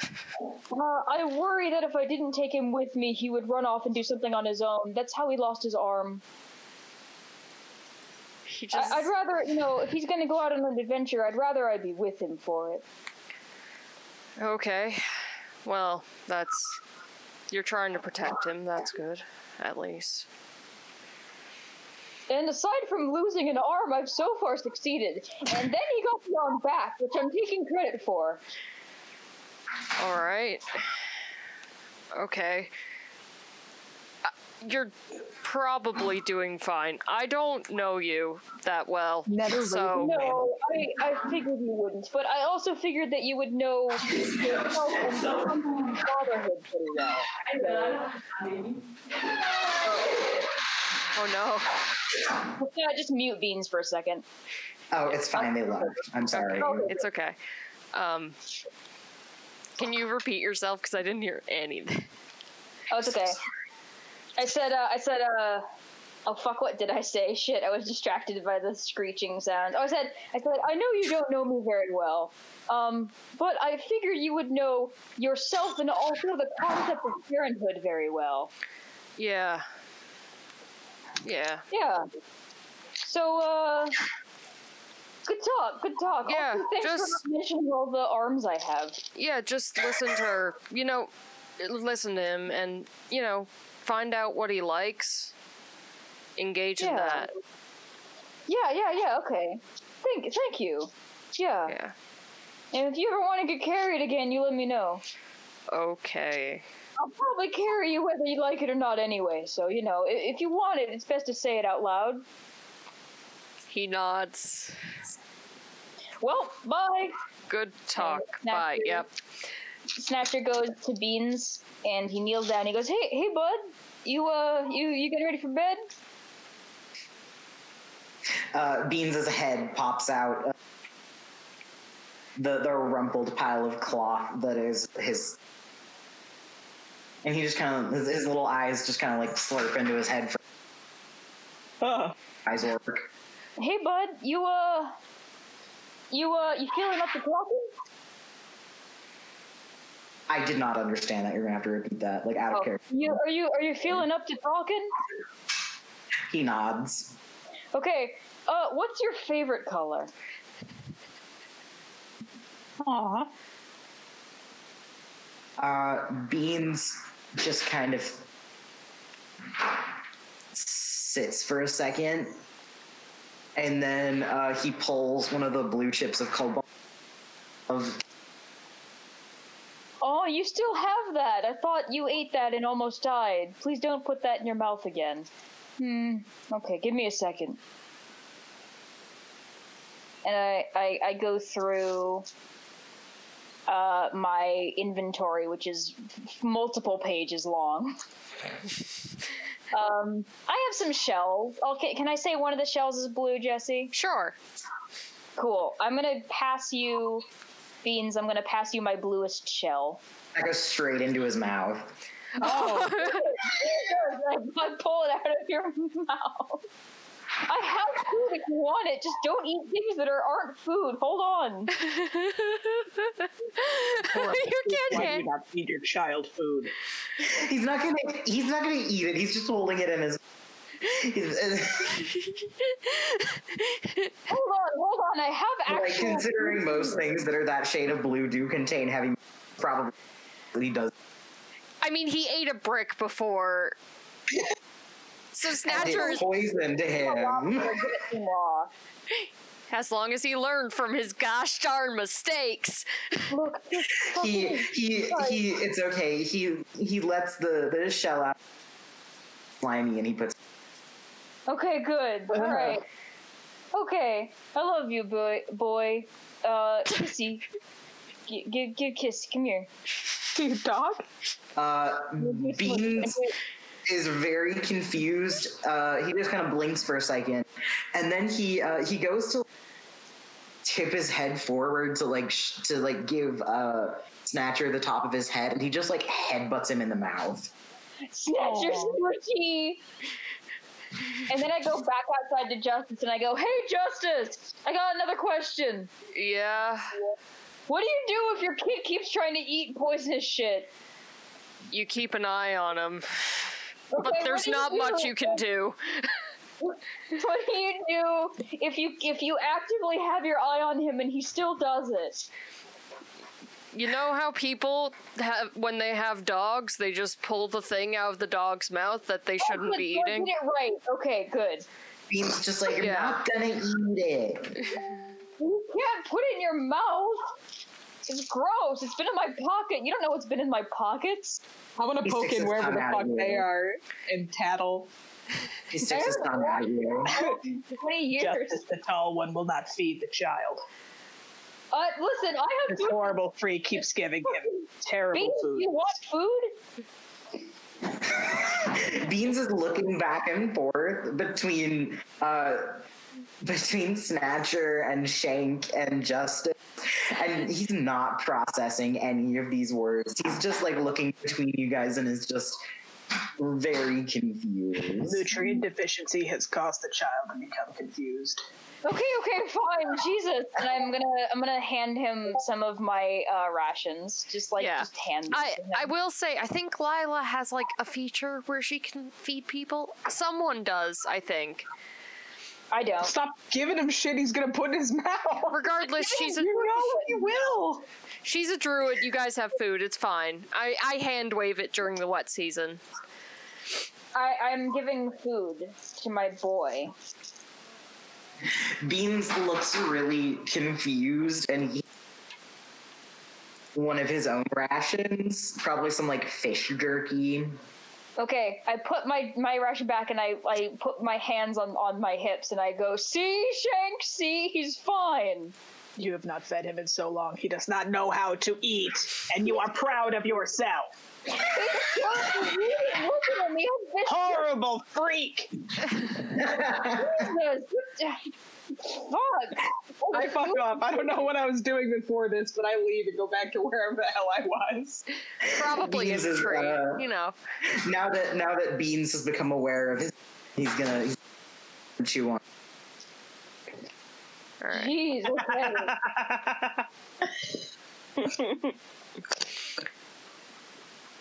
I worry that if I didn't take him with me, he would run off and do something on his own. That's how he lost his arm. I'd rather, if he's gonna go out on an adventure, I'd rather I be with him for it. Okay, well, you're trying to protect him, that's good, at least. And aside from losing an arm, I've so far succeeded. And then he got the arm back, which I'm taking credit for. Alright. Okay. You're probably doing fine. I don't know you that well. Never so. No, I figured you wouldn't, but I also figured that you would know yourself and something fatherhood pretty well. Oh no. Yeah, just mute Beans for a second. Oh, it's fine. They love. I'm sorry. It's okay. Can you repeat yourself? Because I didn't hear anything. Oh, it's okay. I said, oh fuck, what did I say? Shit, I was distracted by the screeching sound. Oh, I said, I know you don't know me very well, but I figured you would know yourself and also the concept of parenthood very well. Yeah. So, good talk. Yeah, also, thanks for not mentioning all the arms I have. Yeah, just listen to her, listen to him and, find out what he likes. Engage in that. Yeah, okay. Thank you. Yeah. And if you ever want to get carried again, you let me know. Okay. I'll probably carry you whether you like it or not anyway, so, if you want it, it's best to say it out loud. He nods. Well, bye! Good talk. Bye, yep. Snatcher goes to Beans, and he kneels down, he goes, Hey, bud, you getting ready for bed? Beans' head pops out of the rumpled pile of cloth that is his... And he just kind of, his little eyes just kind of like slurp into his head. Eyes work. Hey, bud, you feeling up the coffee? I did not understand that. You're gonna have to repeat that, like out of character. Are you feeling up to talking? He nods. Okay. What's your favorite color? Aww. Beans just kind of sits for a second, and then he pulls one of the blue chips of cobalt. Oh, you still have that. I thought you ate that and almost died. Please don't put that in your mouth again. Okay, give me a second. And I go through my inventory, which is multiple pages long. I have some shells. Okay, can I say one of the shells is blue, Jesse? Sure. Cool. I'm going to pass you, Beans, I'm going to pass you my bluest shell. That goes straight into his mouth. Oh. I pull it out of your mouth. I have food if you want it. Just don't eat things that aren't food. Hold on. Why do you not feed your child food? He's not gonna eat it. He's just holding it in his. Hold on. I have actually. Like, considering most things that are that shade of blue do contain heavy, probably he does. I mean, he ate a brick before. So Snatcher poisoned him. As long as he learned from his gosh darn mistakes. Look, he it's okay. He lets the shell out slimy and he puts. Okay, good. All right. Okay, I love you, boy. Kissy, give kiss. Come here, you dog. Beans. Is very confused. He just kind of blinks for a second, and then he goes to tip his head forward to like give Snatcher the top of his head, and he just like headbutts him in the mouth. Snatcher's squishy. And then I go back outside to Justice, and I go, "Hey, Justice, I got another question." Yeah. What do you do if your kid keeps trying to eat poisonous shit? You keep an eye on him. Okay, but there's not much you can do. What do you do if you actively have your eye on him and he still does it? You know how people have, when they have dogs, they just pull the thing out of the dog's mouth that they shouldn't be eating? Did it right. Okay, good. Beans just like, you're not gonna eat it. You can't put it in your mouth. It's gross. It's been in my pocket. You don't know what's been in my pockets. I'm gonna poke in wherever the fuck they are and tattle. He sticks his thumb out you. 20 years. Justice, the tall one will not feed the child. Listen, I have this horrible tree keeps giving him terrible food. Do you want food? Beans is looking back and forth between Snatcher and Shank and Justice. And he's not processing any of these words. He's just like looking between you guys and is just very confused. Nutrient deficiency has caused the child to become confused. Okay, fine, Jesus. And I'm gonna hand him some of my rations. Just hand them to him. I will say, I think Lila has like a feature where she can feed people. Someone does, I think. I don't. Stop giving him shit he's gonna put in his mouth. Regardless, she's a... You know he will! She's a druid, you guys have food, it's fine. I hand wave it during the wet season. I'm giving food to my boy. Beans looks really confused, and he... One of his own rations, probably some, like, fish jerky. Okay, I put my ration back, and I put my hands on my hips, and I go, see, Shank, see, he's fine. You have not fed him in so long. He does not know how to eat, and you are proud of yourself. Horrible freak! Jesus! Fuck! I fucked off. I don't know what I was doing before this, but I leave and go back to wherever the hell I was. Probably in a tree, you know. Now that Beans has become aware of his, he's gonna chew on. All right. Jeez, okay.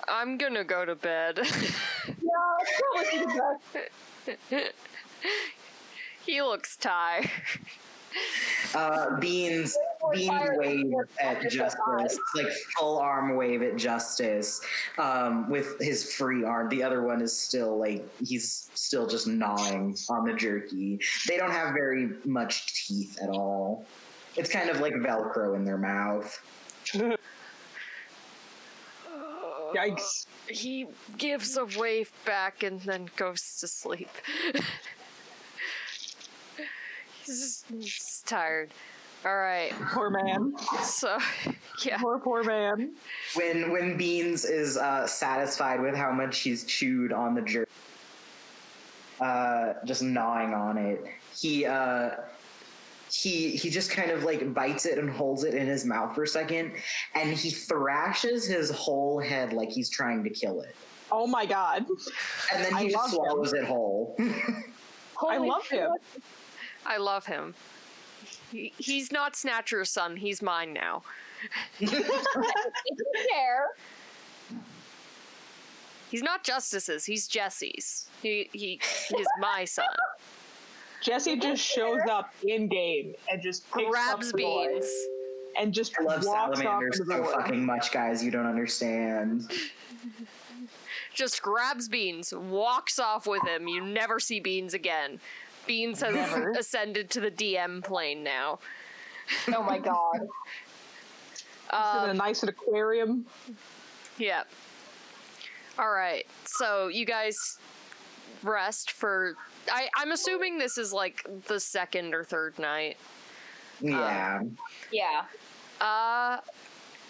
I'm gonna go to bed. No, let's go to bed. He looks tired. Beans wave at Justice, like full arm wave at Justice, with his free arm. The other one is still like, he's still just gnawing on the jerky. They don't have very much teeth at all. It's kind of like Velcro in their mouth. Yikes. He gives a wave back and then goes to sleep. He's tired. All right. Poor man. So, yeah. Poor man. When Beans is satisfied with how much he's chewed on the jerky, just gnawing on it, he just kind of like bites it and holds it in his mouth for a second, and he thrashes his whole head like he's trying to kill it. Oh my god. And then he just swallows it whole. I love him. I love him. He's not Snatcher's son. He's mine now. He's not Justice's. He's Jesse's. He is my son. Jesse just shows up in game and just grabs Beans and just walks off the door. I love salamanders so fucking much, guys. You don't understand. Just grabs Beans, walks off with him. You never see Beans again. Beans has ascended to the DM plane now. Oh my god. Is it a nice aquarium? Yeah. All right. So you guys rest for... I'm assuming this is like the second or third night. Yeah. Yeah.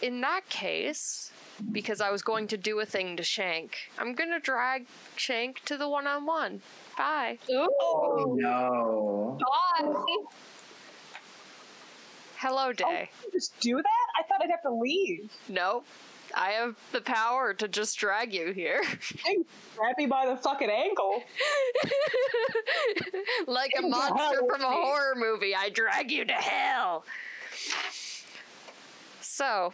In that case, because I was going to do a thing to Shank, I'm going to drag Shank to the one-on-one. Bye. Ooh. Oh, no. Bye. Hello, Day. Oh, just do that? I thought I'd have to leave. Nope. I have the power to just drag you here. Hey, grab me by the fucking ankle. Like a monster from a horror movie, I drag you to hell. So...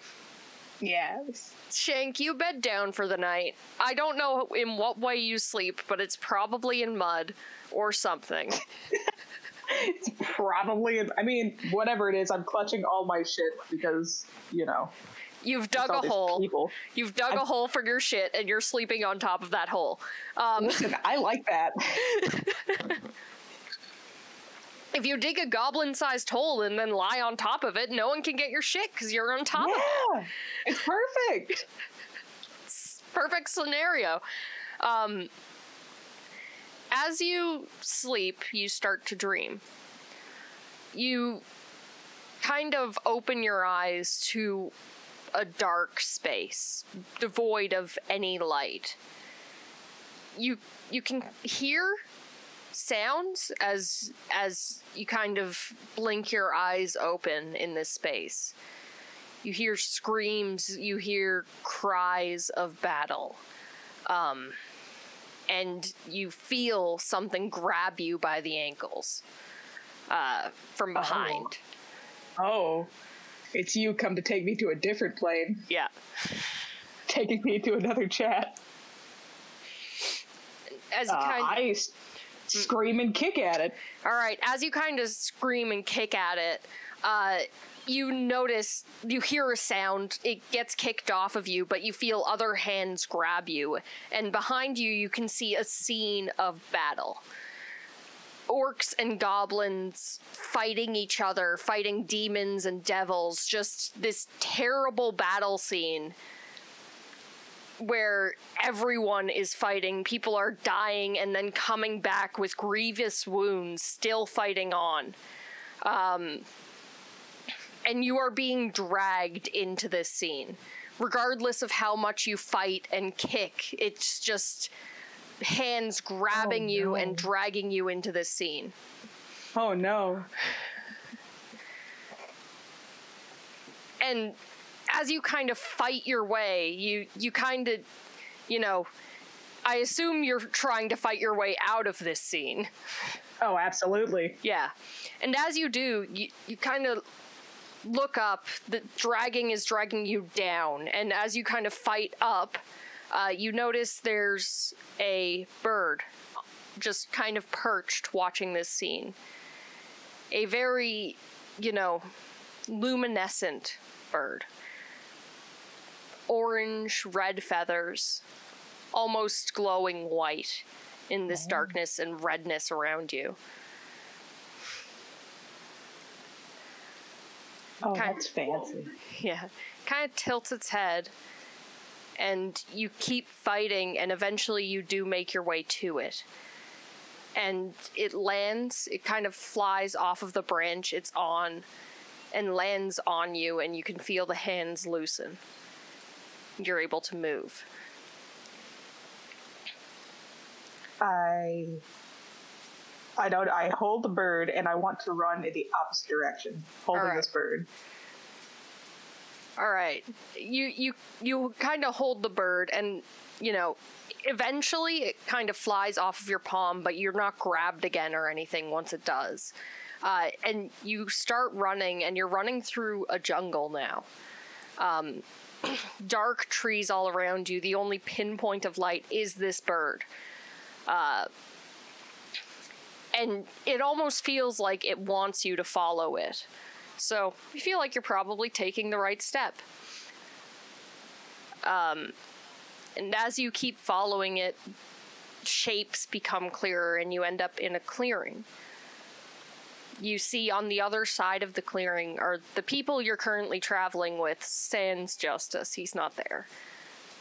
Yes. Shank, you bed down for the night. I don't know in what way you sleep, but it's probably in mud or something. It's probably in, I mean, whatever it is, I'm clutching all my shit because, you know. You've dug a hole. People. You've dug a hole for your shit, and you're sleeping on top of that hole. Listen, I like that. If you dig a goblin-sized hole and then lie on top of it, no one can get your shit because you're on top of it. It's perfect. It's perfect scenario. As you sleep, you start to dream. You kind of open your eyes to a dark space, devoid of any light. You can hear sounds as you kind of blink your eyes open in this space. You hear screams, you hear cries of battle. and you feel something grab you by the ankles from behind. Oh, it's you come to take me to a different plane. Yeah. Taking me to another chat. As you I scream and kick at it. All right, as you kind of scream and kick at it, you notice, you hear a sound, it gets kicked off of you, but you feel other hands grab you, and behind you, you can see a scene of battle. Orcs and goblins fighting each other, fighting demons and devils, just this terrible battle scene where everyone is fighting, people are dying, and then coming back with grievous wounds, still fighting on. And you are being dragged into this scene. Regardless of how much you fight and kick, it's just hands grabbing you and dragging you into this scene. Oh, no. And as you kind of fight your way, you kind of, you know, I assume you're trying to fight your way out of this scene. Oh, absolutely. Yeah. And as you do, you kind of look up, the dragging is dragging you down, and as you kind of fight up, you notice there's a bird just kind of perched watching this scene. A very, you know, luminescent bird. Orange, red feathers, almost glowing white in this darkness and redness around you. Oh, that's fancy. Yeah. Kind of tilts its head, and you keep fighting, and eventually you do make your way to it. And it lands, it kind of flies off of the branch it's on, and lands on you, and you can feel the hands loosen. You're able to move. I hold the bird, and I want to run in the opposite direction, holding this bird. All right. You kind of hold the bird, and, you know, eventually it kind of flies off of your palm, but you're not grabbed again or anything once it does. And you start running, and you're running through a jungle now. Dark trees all around you. The only pinpoint of light is this bird. And it almost feels like it wants you to follow it. So you feel like you're probably taking the right step. And as you keep following it, shapes become clearer and you end up in a clearing. You see on the other side of the clearing are the people you're currently traveling with, sans Justice. He's not there.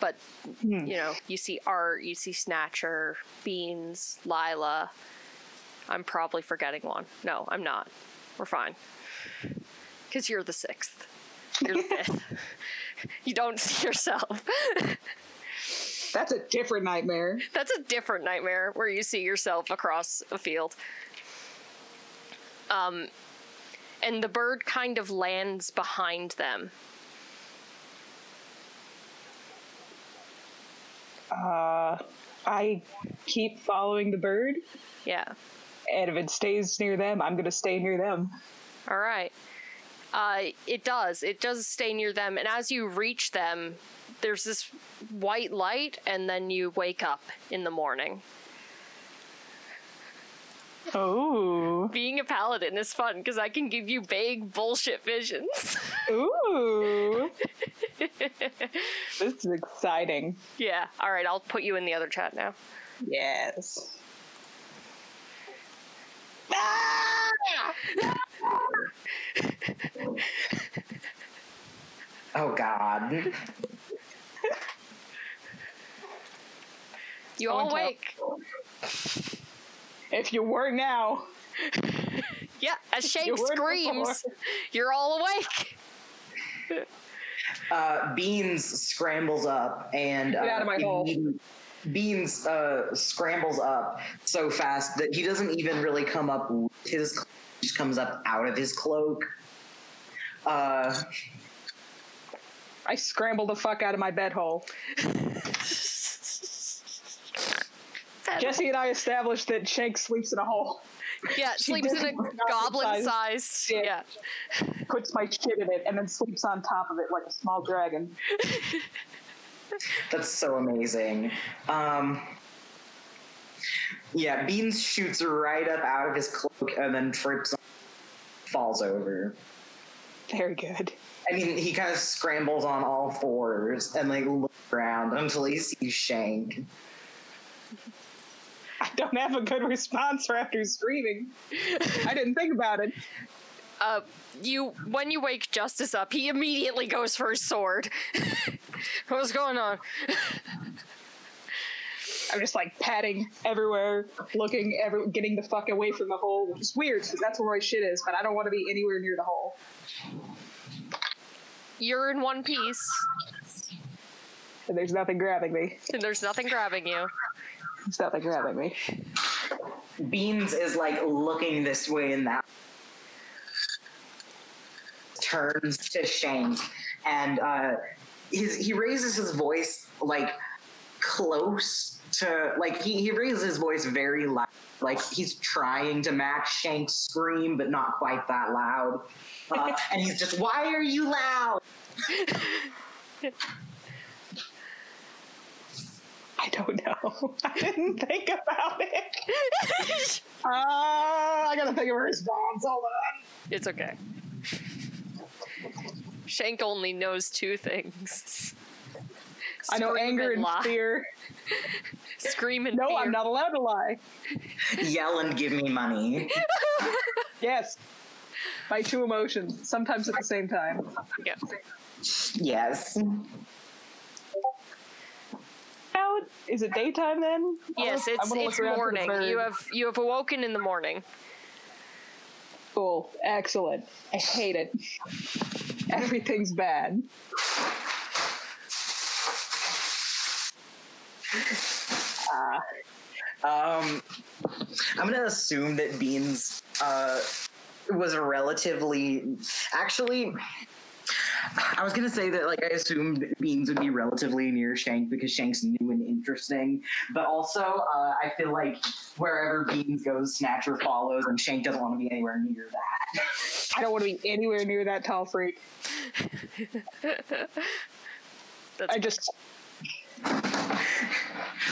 But, you know, you see Art, you see Snatcher, Beans, Lila... I'm probably forgetting one. No, I'm not. We're fine. Because you're the sixth. You're the fifth. You don't see yourself. That's a different nightmare. That's a different nightmare where you see yourself across a field. And the bird kind of lands behind them. I keep following the bird. Yeah. And if it stays near them, I'm going to stay near them. All right. It does. It does stay near them. And as you reach them, there's this white light, and then you wake up in the morning. Oh. Being a paladin is fun, because I can give you vague bullshit visions. Ooh. This is exciting. Yeah. All right. I'll put you in the other chat now. Yes. Oh God. You all wake. If you were now. Yeah, as Shank screams, you're all awake. Beans scrambles up and get out of my hole. Beans scrambles up so fast that he doesn't even really come up with his cloak. He just comes up out of his cloak. I scramble the fuck out of my bed hole. Jesse and I established that Shank sleeps in a hole. Yeah, sleeps in a goblin-sized. Yeah. Puts my shit in it and then sleeps on top of it like a small dragon. That's so amazing. Yeah, Beans shoots right up out of his cloak and then trips, falls over. Very good. I mean, he kind of scrambles on all fours and like looks around until he sees Shank. I don't have a good response for after screaming. I didn't think about it. When you wake Justice up, he immediately goes for his sword. What's going on? I'm just like patting everywhere, getting the fuck away from the hole, which is weird because that's where my shit is, but I don't want to be anywhere near the hole. You're in one piece. And there's nothing grabbing me. And there's nothing grabbing you. There's nothing grabbing me. Beans is like looking this way and that. Turns to Shank and he raises his voice like close to, like he raises his voice very loud, like he's trying to match Shank's scream but not quite that loud, and he's just, why are you loud? I don't know. I didn't think about it. I gotta think of a response. Hold on. It's okay. Shank only knows two things. I know anger and fear. Scream and fear. No, I'm not allowed to lie. Yell and give me money. Yes. My two emotions, sometimes at the same time. Yeah. Yes. Out. Is it daytime then? Yes, it's morning. You have awoken in the morning. Cool. Excellent. I hate it. Everything's bad. I'm gonna assume that Beans was a relatively... Actually, I was gonna say that, like, I assumed Beans would be relatively near Shank because Shank's new and interesting, but also I feel like wherever Beans goes, Snatcher follows, and Shank doesn't want to be anywhere near that. I don't want to be anywhere near that tall freak.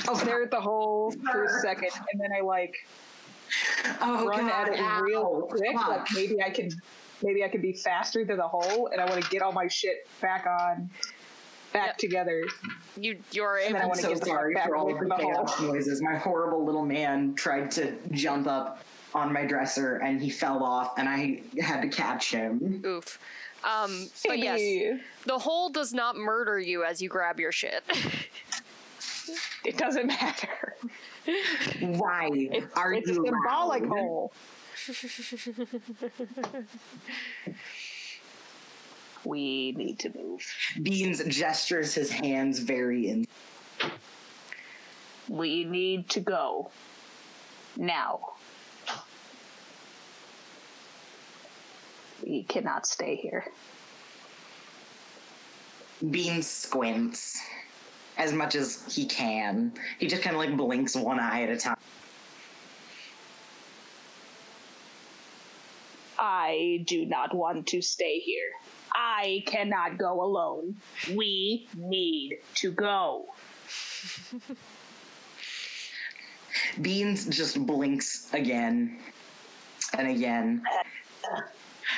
I'll stare at the hole for a second, and then I like run at it real quick. Fuck. Like maybe I could be faster than the hole, and I want to get all my shit back together. You're able. I'm so sorry for all the chaos noises. My horrible little man tried to jump up on my dresser, and he fell off, and I had to catch him. Oof. But yes, the hole does not murder you as you grab your shit. It doesn't matter. Why? It's a symbolic hole. We need to move. Beans gestures his hands very in. We need to go. Now. We cannot stay here. Beans squints as much as he can. He just kind of like blinks one eye at a time. I do not want to stay here. I cannot go alone. We need to go. Beans just blinks again and again.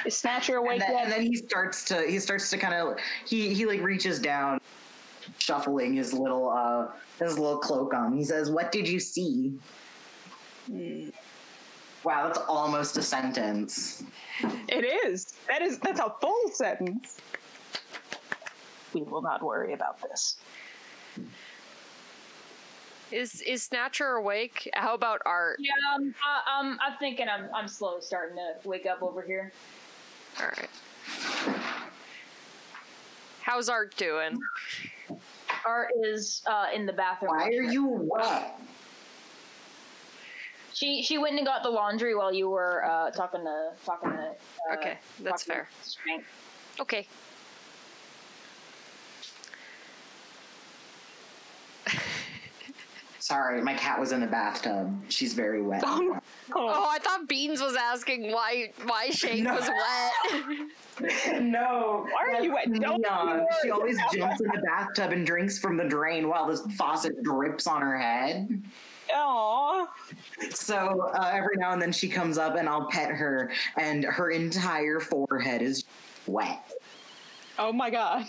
Is Snatcher awake yet? And then he starts to kind of, he like reaches down, shuffling his little cloak on. He says, "What did you see?" Wow, that's almost a sentence. It is. That's a full sentence. We will not worry about this. Is Snatcher awake? How about Art? Yeah, I'm thinking I'm slow starting to wake up over here. All right. How's Art doing? Art is in the bathroom. Why are you wet? She went and got the laundry while you were talking to. Okay, that's fair. Okay. Sorry, my cat was in the bathtub. She's very wet. Oh, I thought Beans was asking why Shank was wet. No. Why are you wet? Don't. She always jumps in the bathtub and drinks from the drain while the faucet drips on her head. Aww. So every now and then she comes up and I'll pet her and her entire forehead is wet. Oh my god.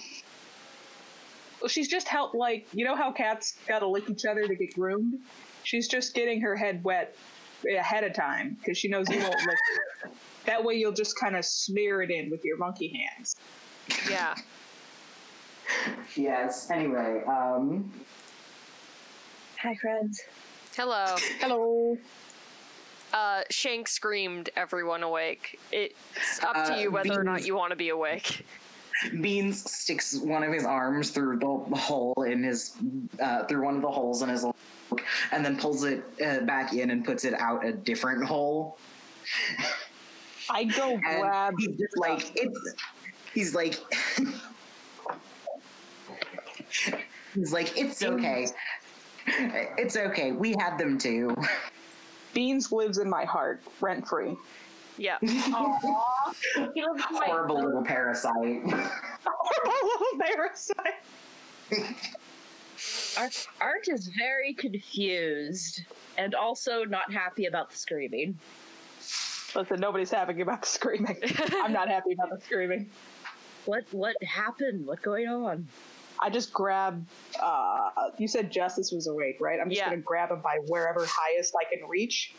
Well, she's just helped, like, you know how cats gotta lick each other to get groomed? She's just getting her head wet ahead of time because she knows you won't lick her. That way you'll just kind of smear it in with your monkey hands. Yeah. Yes, anyway, Hi, friends. Hello. Hello. Shank screamed everyone awake. It's up to you whether or not you want to be awake. Beans sticks one of his arms through the hole in his, through one of the holes in his lock, and then pulls it back in and puts it out a different hole. I go and grab. He's just like, he's like, he's like, it's okay. It's okay. We had them too. Beans lives in my heart, rent free. Yeah. Aww. Horrible little parasite. Horrible little parasite. Art is very confused and also not happy about the screaming. Listen, nobody's happy about the screaming. I'm not happy about the screaming. What happened? What's going on? I just grab, you said Justice was awake, right? I'm just going to grab him by wherever highest I can reach.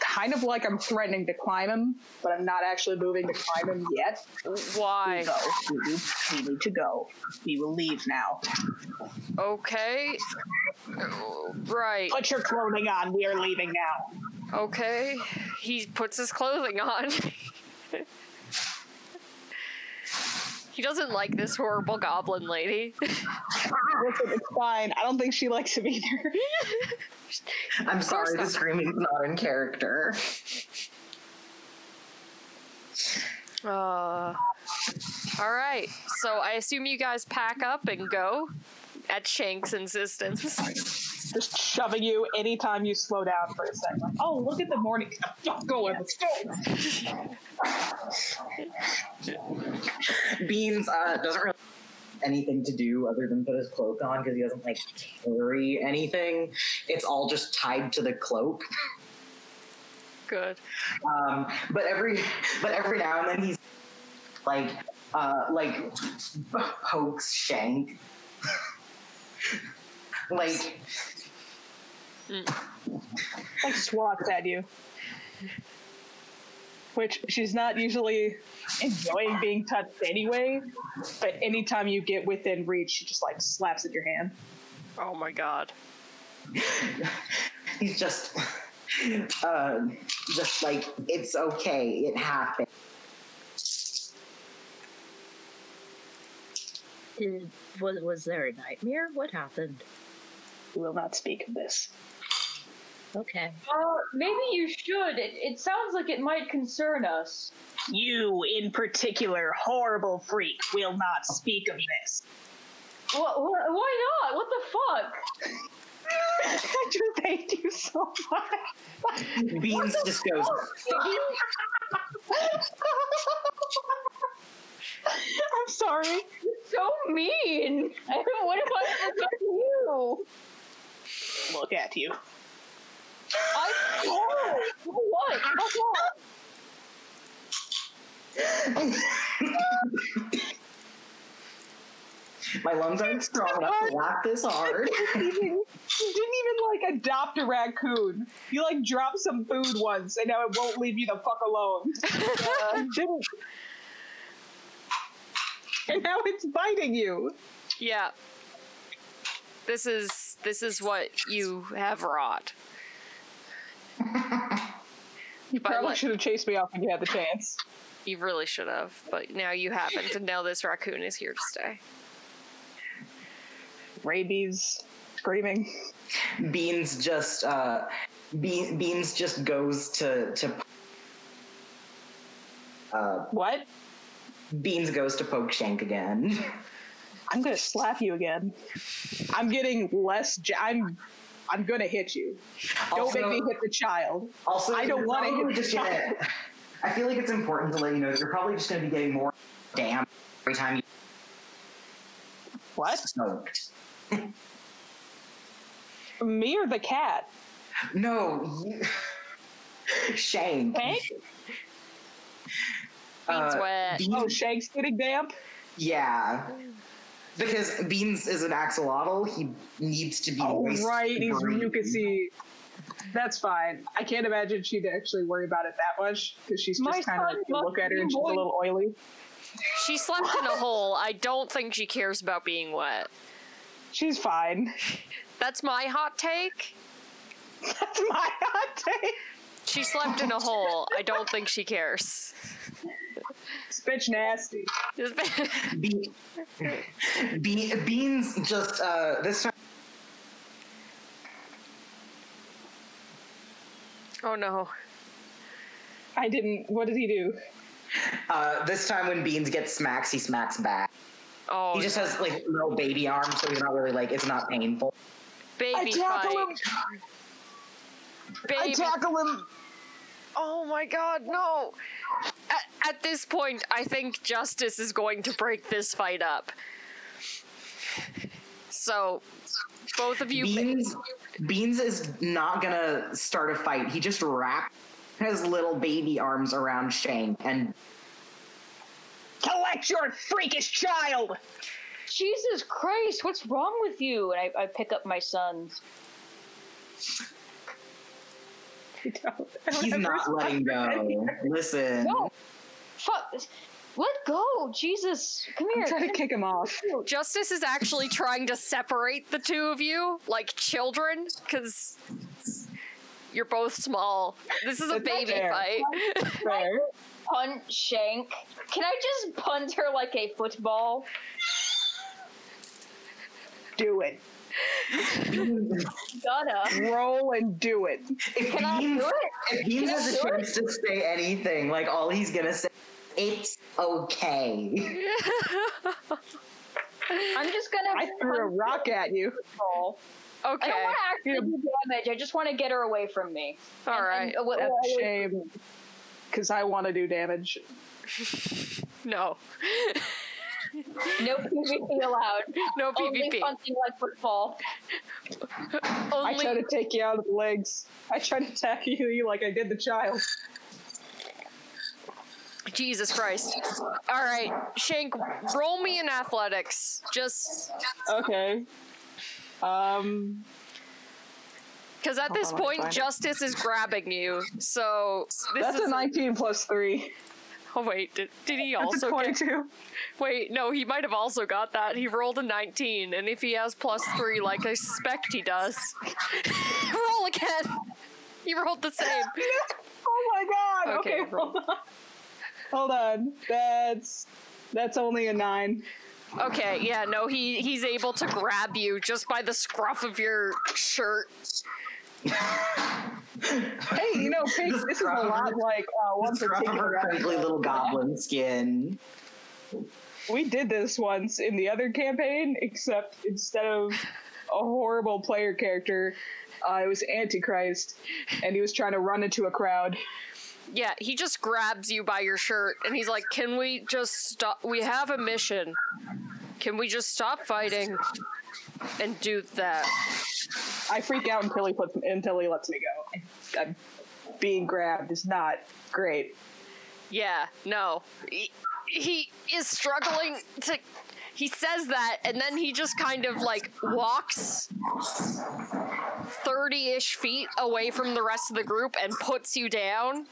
Kind of like I'm threatening to climb him, but I'm not actually moving to climb him yet. Why? We need to go. We will leave now. Okay. Right. Put your clothing on. We are leaving now. Okay. He puts his clothing on. He doesn't like this horrible goblin lady. Listen, it's fine. I don't think she likes him either. I'm sorry, the screaming's not in character. Alright, so I assume you guys pack up and go at Shank's insistence. Just shoving you anytime you slow down for a second. Like, oh, look at the morning. Don't go in. Let's go. Beans doesn't really have anything to do other than put his cloak on because he doesn't, like, carry anything. It's all just tied to the cloak. Good. But every now and then he's like pokes Shank. Like... Like swats at you, which she's not usually enjoying being touched anyway, but anytime you get within reach she just like slaps at your hand. Oh my god. He's just like, it's okay, it happened. Was there a nightmare? What happened? We will not speak of this. Okay. Well, maybe you should. It sounds like it might concern us. You, in particular, horrible freak, will not speak of this. Why not? What the fuck? I just hate you so much. Beans just goes. I'm sorry. So mean. What if I look at you? Look at you. What? My lungs aren't strong enough to laugh this hard. You didn't even adopt a raccoon. You dropped some food once, and now it won't leave you the fuck alone. Didn't. And now it's biting you. Yeah. This is what you have wrought. You probably should have chased me off when you had the chance. You really should have, but now you haven't, and now this raccoon is here to stay. Rabies, screaming. Beans just goes to what? Beans goes to poke Shank again. I'm gonna slap you again. I'm getting less. I'm gonna hit you. Also, don't make me hit the child. Also, I don't want to hit the child. I feel like it's important to let you know that you're probably just gonna be getting more damn every time you smoked. Me or the cat? No, you... Shank. Shank's getting damp? Yeah. Because Beans is an axolotl, he needs to be moist. Oh, right, he's mucusy. That's fine. I can't imagine she'd actually worry about it that much, because she's just kind of like, you look at her and she's a little oily. She slept in a hole. I don't think she cares about being wet. She's fine. That's my hot take. That's my hot take. She slept in a hole. I don't think she cares. This bitch nasty. Beans just, this time. Oh no. I didn't. What did he do? This time when Beans gets smacks, he smacks back. Oh. He just has like little baby arms, so he's not really like, it's not painful. Baby fight. I tackle him. Oh my god, no. At this point, I think justice is going to break this fight up. So, both of you... Beans is not gonna start a fight. He just wraps his little baby arms around Shane and... Collect your freakish child! Jesus Christ, what's wrong with you? And I pick up my sons. He's not letting go. Listen. No. Fuck. Let go. Jesus. Come here. I'm trying to kick him off. Justice is actually trying to separate the two of you like children, because you're both small. This is a baby fight. Punt Shank. Can I just punt her like a football? Do it. Roll and do it. If Beans has a chance to say anything, like all he's gonna say, it's okay. I'm just gonna. I threw a rock at you. Okay. I don't want to actually do damage. I just want to get her away from me. All right. That's a shame, because I want to do damage. No. No PvP allowed. No PvP. Only punching like football. Only... I try to take you out of the legs. I try to tackle you like I did the child. Jesus Christ. All right, Shank, roll me in athletics. Just... Okay. Because at this point, Justice is grabbing you, so... That's a 19 plus 3. Oh, wait, did he also get... 22. Wait, no, he might have also got that. He rolled a 19, and if he has plus 3, like I suspect he does... Roll again! He rolled the same. Oh, my God! Okay, hold on. That's only a 9. Okay, yeah, no, he's able to grab you just by the scruff of your shirt. Hey, you know, Pink, this is a lot like one particular ugly little goblin skin. We did this once in the other campaign, except instead of a horrible player character, it was Antichrist, and he was trying to run into a crowd. Yeah, he just grabs you by your shirt, and he's like, can we just stop? We have a mission. Can we just stop fighting and do that? I freak out until he lets me go. I'm being grabbed is not great. Yeah, no. He is struggling to... He says that, and then he just kind of, like, walks 30-ish feet away from the rest of the group and puts you down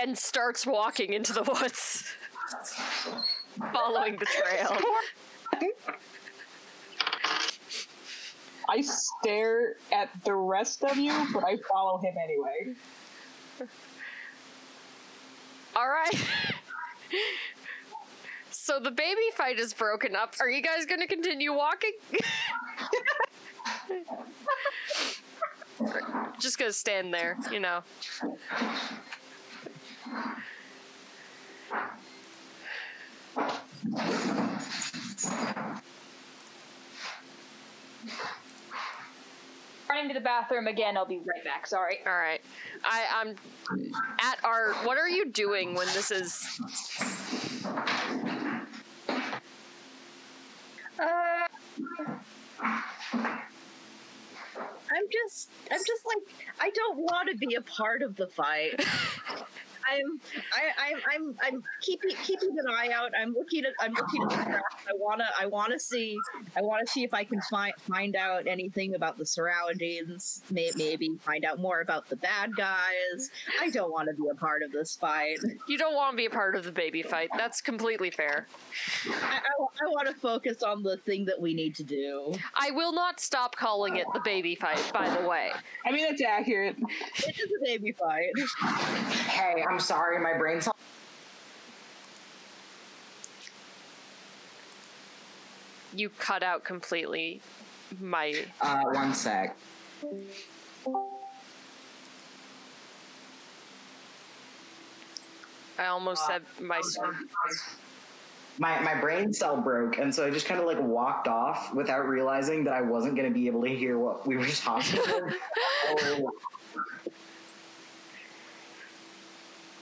and starts walking into the woods, following the trail. I stare at the rest of you, but I follow him anyway. All right. So the baby fight is broken up. Are you guys going to continue walking? Just going to stand there, you know. running to the bathroom again. I'll be right back. Sorry. All right. I'm at Art. What are you doing when this is? I'm just like, I don't want to be a part of the fight. I'm keeping an eye out. I'm looking at the craft. I wanna see if I can find out anything about the surroundings. Maybe find out more about the bad guys. I don't want to be a part of this fight. You don't want to be a part of the baby fight. That's completely fair. I want to focus on the thing that we need to do. I will not stop calling it the baby fight, by the way. I mean, that's accurate. It is a baby fight. Hey, I'm sorry, my brain's... You cut out completely my... one sec. I almost said my... My brain cell broke, and so I just kind of, like, walked off without realizing that I wasn't going to be able to hear what we were talking about.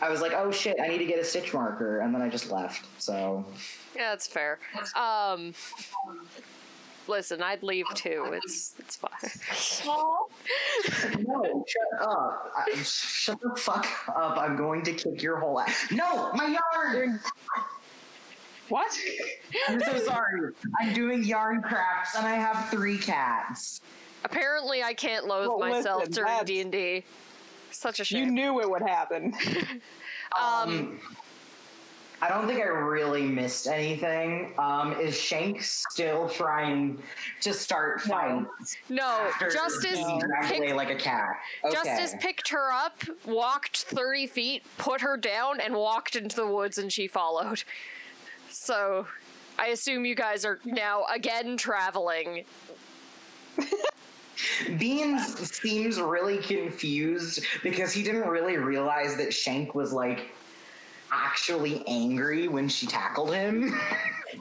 I was like, oh shit, I need to get a stitch marker, and then I just left, so... Yeah, that's fair. Listen, I'd leave too. It's fine. No, shut up. Shut the fuck up. I'm going to kick your whole ass. No, my yard! What? I'm so sorry. I'm doing yarn crafts, and I have 3 cats. Apparently, I can't loathe myself during D&D. Such a shame. You knew it would happen. I don't think I really missed anything. Is Shank still trying to start fights? No, Justice picked, like a cat. Okay. Justice picked her up, walked 30 feet, put her down, and walked into the woods, and she followed. So, I assume you guys are now again traveling. Beans seems really confused because he didn't really realize that Shank was, like, actually angry when she tackled him.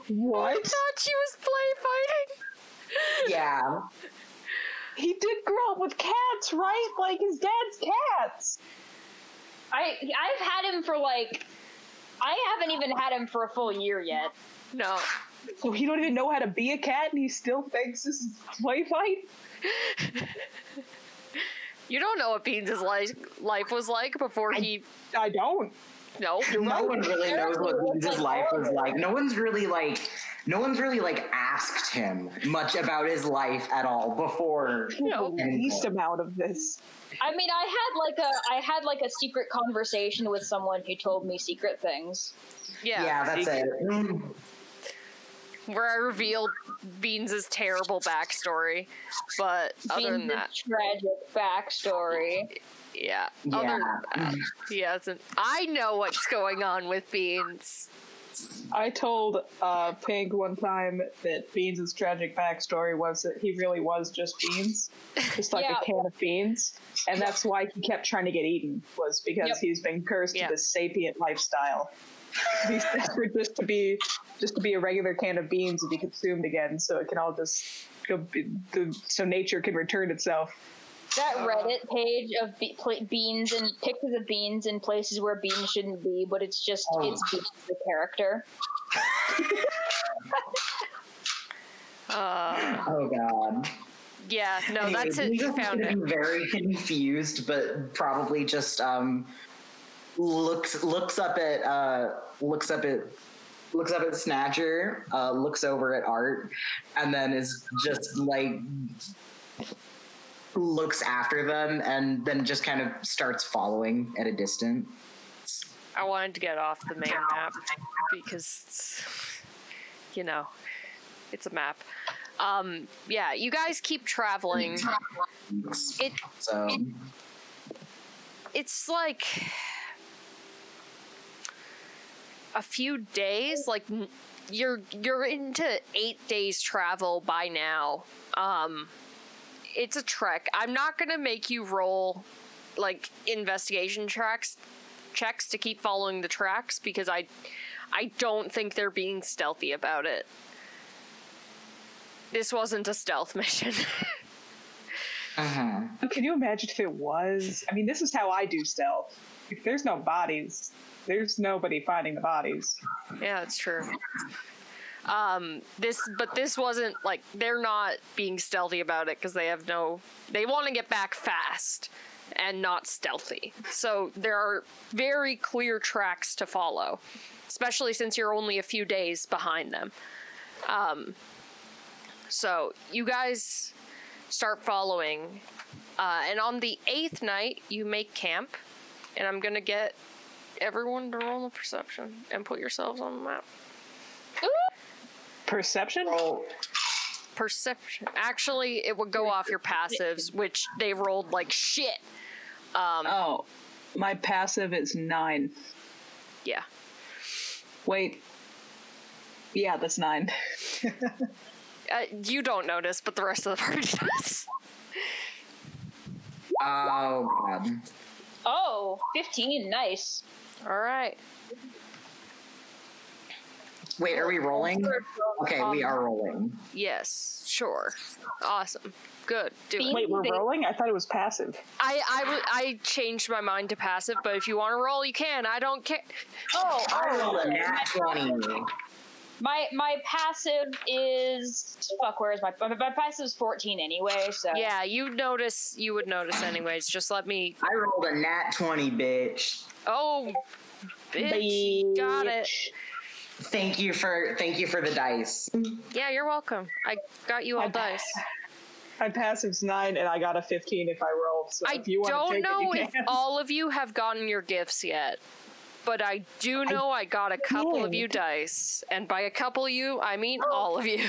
What? I thought she was play fighting. Yeah. He did grow up with cats, right? Like, his dad's cats. I've had him for, like... I haven't even had him for a full year yet. No. So he don't even know how to be a cat and he still thinks this is a play fight? You don't know what Beans' life was like before he... I don't. No. No one really knows what Beans' life was like. No one's really asked him much about his life at all before. No. The least amount of this. I mean, I had like a secret conversation with someone who told me secret things. Yeah, that's it. Where I revealed Beans' terrible backstory, but other than that, tragic backstory. Yeah. Other than that, he hasn't. I know what's going on with Beans. I told Pink one time that Beans' tragic backstory was that he really was just beans, just like a can of beans, and that's why he kept trying to get eaten, was because he's been cursed with a sapient lifestyle. He's just to be a regular can of beans and be consumed again, so it can all just so nature can return itself. That Reddit page of beans and pictures of beans in places where beans shouldn't be, but it's just it's Beans the character. Oh god. Yeah, no, anyway, that's it. You found it. Very confused, but probably just looks up at Snatcher, looks over at Art, and then is just like. Looks after them and then just kind of starts following at a distance. I wanted to get off the main map because, you know, it's a map. Yeah, you guys keep traveling. It's like a few days. Like you're into 8 days travel by now. It's a trek. I'm not going to make you roll, like, investigation checks to keep following the tracks, because I don't think they're being stealthy about it. This wasn't a stealth mission. Mm-hmm. Can you imagine if it was? I mean, this is how I do stealth. If there's no bodies, there's nobody finding the bodies. Yeah, that's true. This wasn't like they're not being stealthy about it because they want to get back fast and not stealthy. So there are very clear tracks to follow, especially since you're only a few days behind them. So you guys start following, and on the 8th night you make camp, and I'm gonna get everyone to roll a perception and put yourselves on the map. Ooh! Perception? Oh. Perception. Actually, it would go off your passives, which they rolled like shit. My passive is 9. Yeah. Wait. Yeah, that's 9. You don't notice, but the rest of the party does. Oh, God. Oh, 15. Nice. All right. Wait, are we rolling? Okay, we are rolling. Yes, sure. Awesome. Good. Do it. Wait, we're rolling? I thought it was passive. I changed my mind to passive, but if you want to roll, you can. I don't care. Oh, I rolled a nat 20. My passive is... Fuck, where is my passive is 14 anyway, so... Yeah, you would notice anyways. Just let me... I rolled a nat 20, bitch. Oh, bitch. Got it. Thank you for the dice. Yeah, you're welcome. I got you all dice. My passive's 9, and I got a 15 if I roll. So if you want to take it, you can. I don't know if all of you have gotten your gifts yet, but I do know I got a couple of you dice, and by a couple of you, I mean all of you.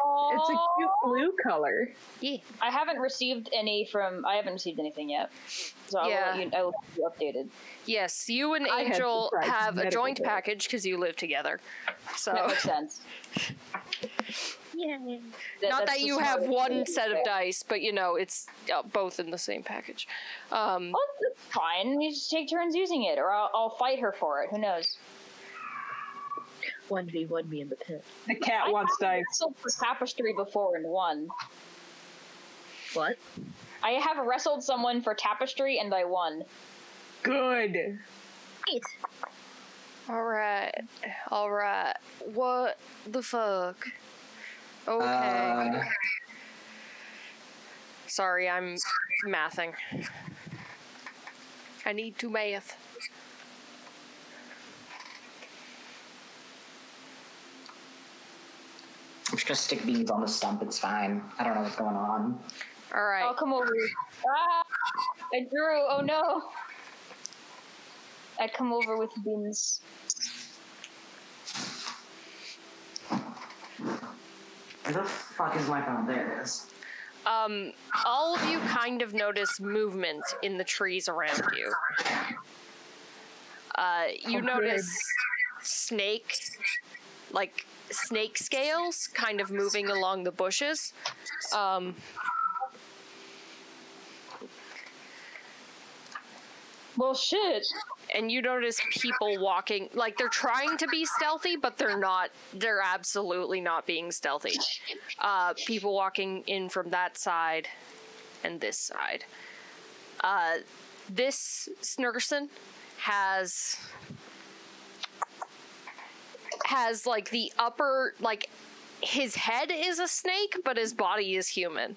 Oh. It's a cute blue color. Yeah. I haven't received anything yet. So yeah. I will keep you updated. Yes, you and Angel have a joint package because you live together. So that makes sense. Yeah. Not that you have one set of dice, but you know, it's both in the same package. Well, that's fine. You just take turns using it, or I'll fight her for it. Who knows? 1v1 me in the pit. The cat wants dice. I wrestled tapestry before and won. What? I have wrestled someone for tapestry and I won. Good. Great. All right. What the fuck? Okay. Sorry, I'm mathing. I need to math. I'm just gonna stick beans on the stump. It's fine. I don't know what's going on. All right. I'll come over. Ah! I drew. Oh no. I come over with beans. Where the fuck is my phone? There it is. All of you kind of notice movement in the trees around you. You notice snake scales kind of moving along the bushes. Well, shit. And you notice people walking, like they're trying to be stealthy, but they're not. They're absolutely not being stealthy. People walking in from that side and this side. This Snurgerson has like the upper, like his head is a snake, but his body is human.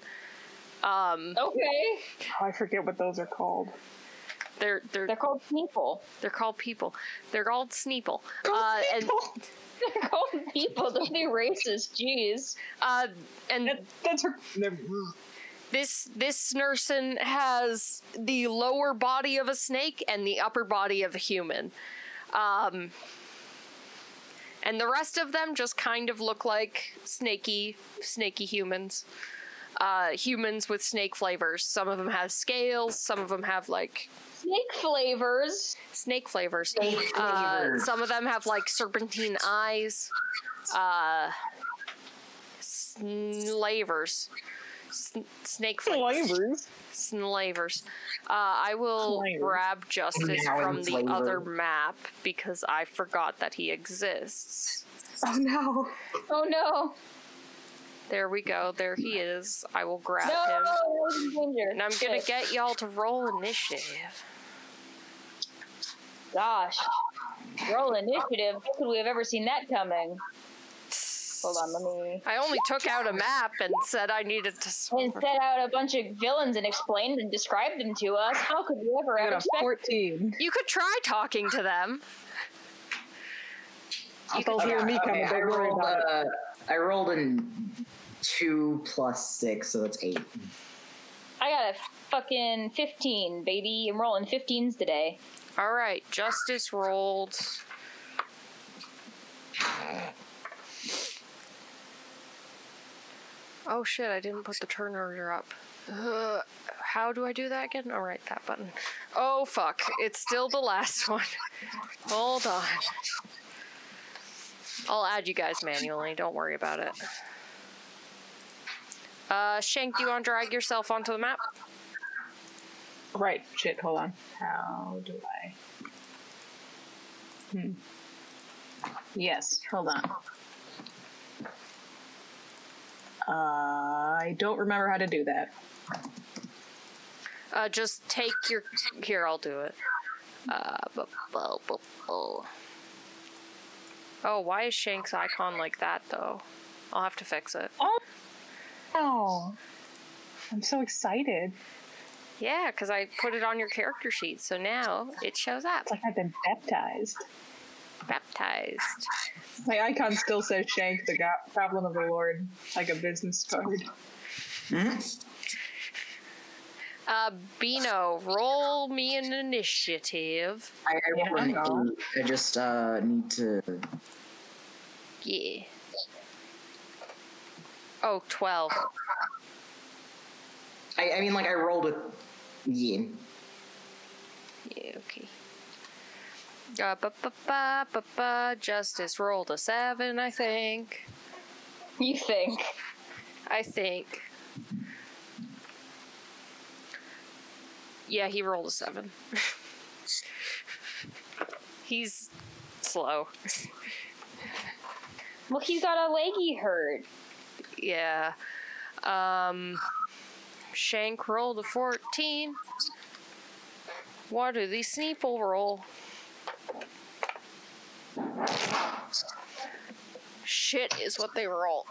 Okay. I forget what those are called. They're called Sneeple. They're called people. They're called Sneeple. They're called people. Don't be racist, jeez. This Snurson has the lower body of a snake and the upper body of a human. And the rest of them just kind of look like snaky humans. Humans with snake flavors. Some of them have scales. Some of them have like... Snake flavors. Some of them have like serpentine eyes. Slavers. Snake flavors. Slavers. I will grab Justice from the other map because I forgot that he exists. Oh no. There we go. There he is. I will grab him. And I'm going to get y'all to roll initiative. Gosh. Roll initiative? How could we have ever seen that coming? Hold on, let me... I only took out a map and said I needed to... And set out a bunch of villains and explained and described them to us. How could we ever have expected... 14. You could try talking to them. They'll hear me coming. I rolled in 2 + 6, so that's 8. I got a fucking 15, baby. I'm rolling 15s today. All right, Justice rolled... Oh shit, I didn't put the turn order up. How do I do that again? All right, that button. Oh fuck, it's still the last one. Hold on. I'll add you guys manually, don't worry about it. Shank, do you want to drag yourself onto the map? Right, shit, hold on. How do I... Yes, hold on. I don't remember how to do that. Just take your... Here, I'll do it. Oh, why is Shank's icon like that, though? I'll have to fix it. Oh. I'm so excited. Yeah, because I put it on your character sheet, so now it shows up. It's like I've been baptized. My icon still says Shank, the Goblin of the Lord, like a business card. Beano, roll me an initiative. I just need to... Yeah. Oh, 12. I mean, like, I rolled a... Yeah. Yeah, okay. Justice rolled a 7, I think. You think? I think. Yeah, he rolled a 7. He's slow. Well, he's got a leggy hurt. Yeah. Shank rolled a 14. What do these Sneeple roll? Shit is what they roll.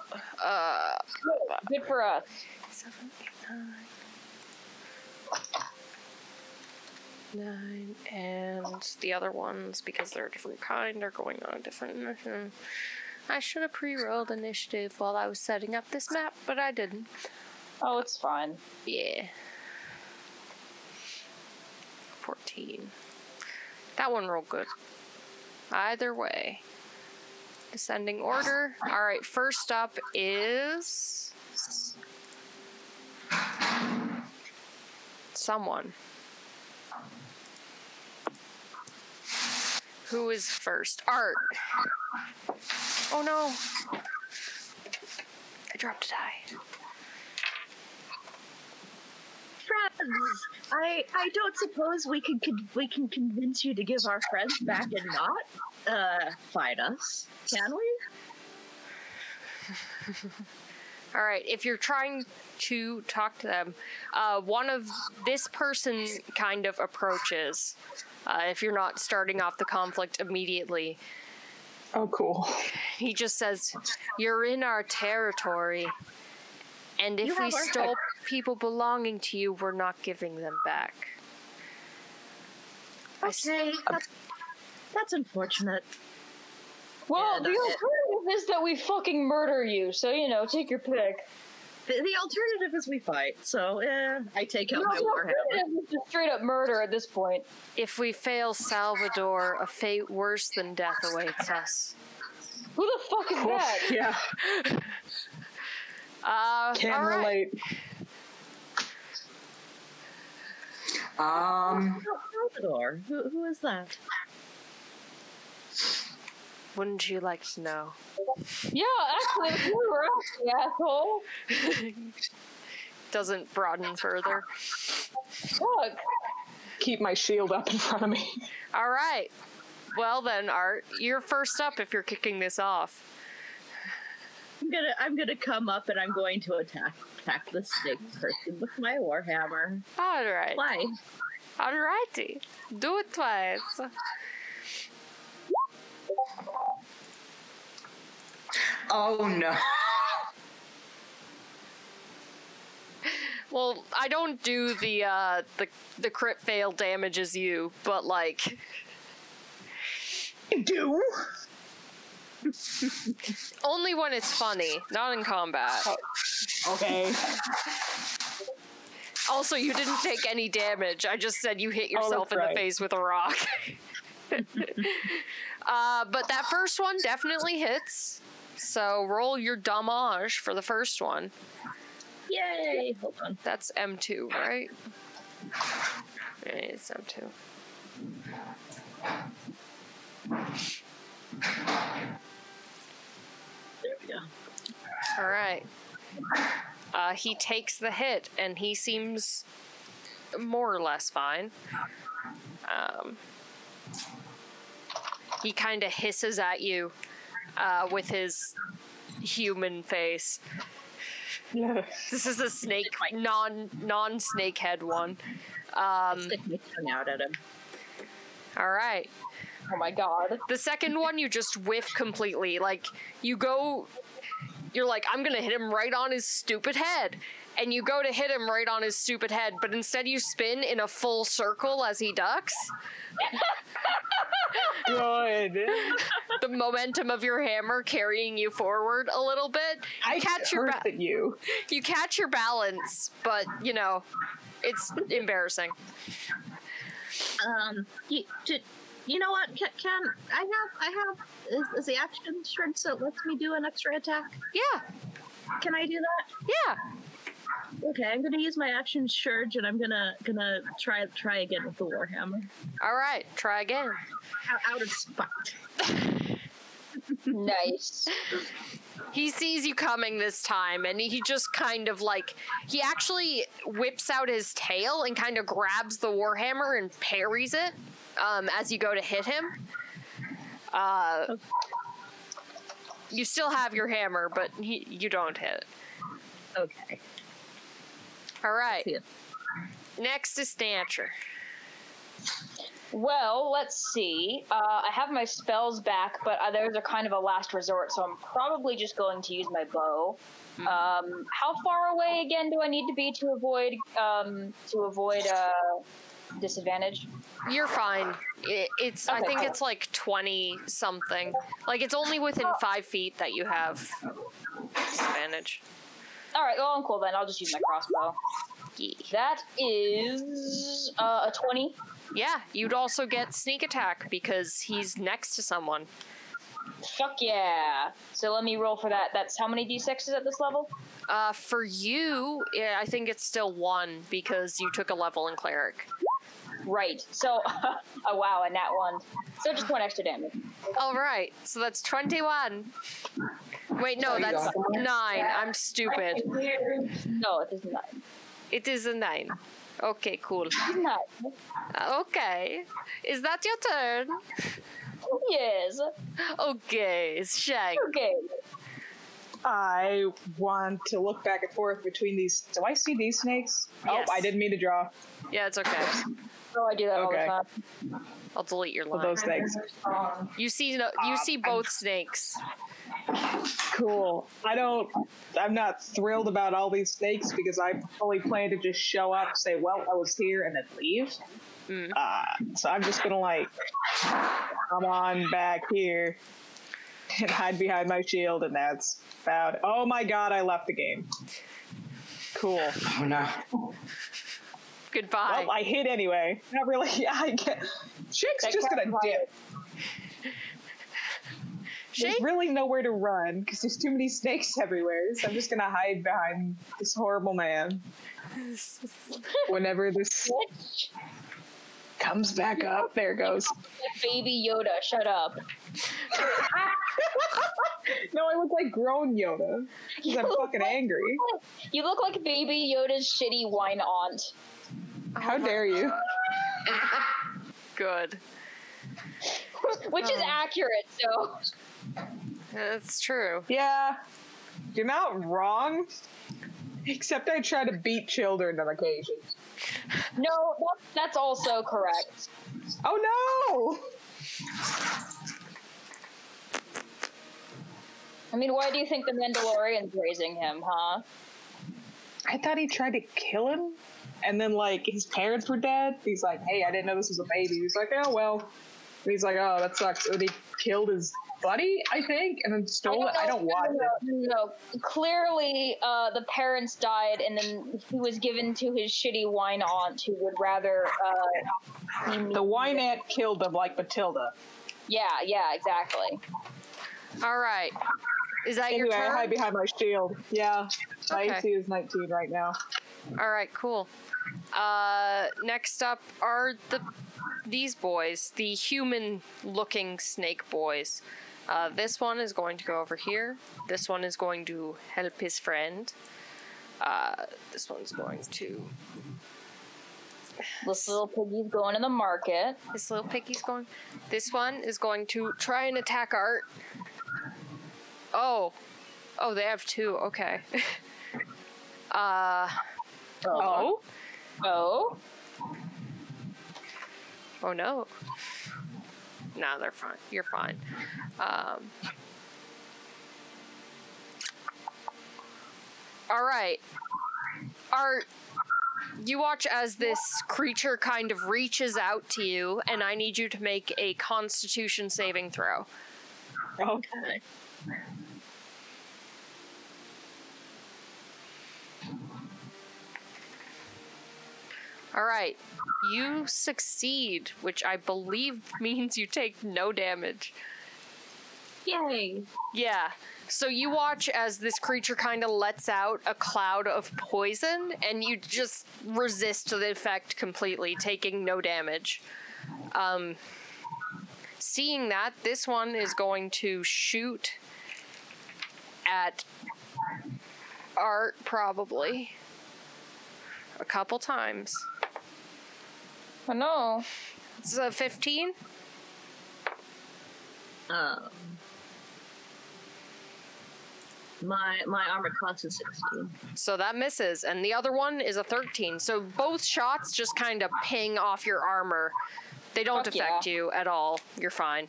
Good for us. 7, 8, 9, 9, and the other ones, because they're a different kind, are going on a different mission. I should have pre-rolled initiative while I was setting up this map, but I didn't. Oh, it's fine. Yeah. 14. That one rolled good. Either way. Descending order. Alright, first up is... someone. Who is first? Art. Oh no. I dropped a die. Friends, I don't suppose we can convince you to give our friends back and not fight us, can we? All right, if you're trying to talk to them, one of this person kind of approaches, if you're not starting off the conflict immediately. Oh, cool. He just says, "You're in our territory, and if we stole people belonging to you, we're not giving them back." Okay, that's unfortunate. Well, the alternative is that we fucking murder you, so, you know, take your pick. The alternative is we fight, so, I take out my warhammer. The alternative is just straight-up murder at this point. If we fail Salvador, a fate worse than death awaits us. Who the fuck is that? Yeah. Can't relate. Salvador, who is that? Wouldn't you like to know? Yeah, actually, you were asking, asshole. Doesn't broaden further. Look. Keep my shield up in front of me. All right. Well then, Art, you're first up if you're kicking this off. I'm gonna come up and I'm going to attack the snake person with my warhammer. All right. Why? All righty. Do it twice. Oh no. Well, I don't do the crit fail damage as you, but like you do. Only when it's funny, not in combat. Okay. Also, you didn't take any damage. I just said you hit yourself in the face with a rock. But that first one definitely hits. So roll your damage for the first one. Yay! Hold on. That's M2, right? Yeah, it's M2. There we go. All right. He takes the hit, and he seems more or less fine. He kind of hisses at you with his human face. Yeah. This is a snake, non-snake head one. Stick my tongue out at him. All right. Oh my god. The second one, you just whiff completely. Like, you go... You're like, I'm gonna hit him right on his stupid head. And you go to hit him right on his stupid head, but instead you spin in a full circle as he ducks. Good. The momentum of your hammer carrying you forward a little bit. You catch your balance, but, you know, it's embarrassing. You know what, Ken? I have is the action shred, so it lets me do an extra attack? Yeah. Can I do that? Yeah. Okay, I'm gonna use my action surge, and I'm gonna try again with the warhammer. All right, try again. Out of spite. Nice. He sees you coming this time, and he just kind of like, he actually whips out his tail and kind of grabs the warhammer and parries it. As you go to hit him, you still have your hammer, but you don't hit it. Okay. All right. Next is Snatcher. Well, let's see. I have my spells back, but those are kind of a last resort, so I'm probably just going to use my bow. Mm-hmm. How far away again do I need to be to avoid disadvantage? You're fine. It's okay, I think it's like 20 something. Like it's only within 5 feet that you have disadvantage. All right, well I'm cool then. I'll just use my crossbow. Yeah. That is a 20. Yeah, you'd also get sneak attack because he's next to someone. Fuck yeah! So let me roll for that. That's how many d6s at this level? For you, yeah, I think it's still 1 because you took a level in cleric. Right. So, oh wow, and that one. So just 1 extra damage. All right. So that's 21. Wait, no, that's 9. I'm stupid. No, it is 9. It is a 9. Okay, cool. 9. Okay. Is that your turn? Yes. Okay, it's Shank. Okay. I want to look back and forth between these. Do I see these snakes? Yes. Oh, I didn't mean to draw. Yeah, it's okay. Oh, I do that all the time. I'll delete your line. Well, those snakes. You see both snakes. Cool. I'm not thrilled about all these snakes because I fully plan to just show up, say, well, I was here, and then leave. Mm. So I'm just gonna come on back here and hide behind my shield, and that's about it. Oh my god, I left the game. Cool. Oh no. Goodbye. Well, I hit anyway. Not really. Shake's just gonna dip. Shake? There's really nowhere to run because there's too many snakes everywhere. So I'm just gonna hide behind this horrible man. Whenever this comes back up, there goes. Baby Yoda, shut up. No, I look like grown Yoda. Because I'm fucking angry. You look like Baby Yoda's shitty wine aunt. How dare you? Good. Which is accurate, so. That's true. Yeah. You're not wrong, except I try to beat children on occasion. No, that's also correct. Oh no! I mean, why do you think the Mandalorian's raising him, huh? I thought he tried to kill him, and then, like, his parents were dead. He's like, hey, I didn't know this was a baby. He's like, oh, well. And he's like, oh, that sucks. And he killed his buddy, I think, and then stole it. I don't watch it. No, clearly, the parents died, and then he was given to his shitty wine aunt, who would rather... the wine aunt killed him, like Matilda. Yeah, exactly. All right. Is that your turn? Anyway, I hide behind my shield. Yeah. My AC is 19 right now. All right, cool. Next up are these boys, the human-looking snake boys. This one is going to go over here. This one is going to help his friend. This one's going to... This little piggy's going in the market. This one is going to try and attack Art. Oh, they have two. Okay. Oh no. No, they're fine. You're fine. All right. Art, you watch as this creature kind of reaches out to you, and I need you to make a Constitution saving throw. Okay. All right, you succeed, which I believe means you take no damage. Yay. Yeah, so you watch as this creature kind of lets out a cloud of poison, and you just resist the effect completely, taking no damage. Seeing that, this one is going to shoot at Art, probably, a couple times. Oh no. It's a 15? My armor class is 16. So that misses, and the other one is a 13. So both shots just kind of ping off your armor. They don't affect you at all. You're fine.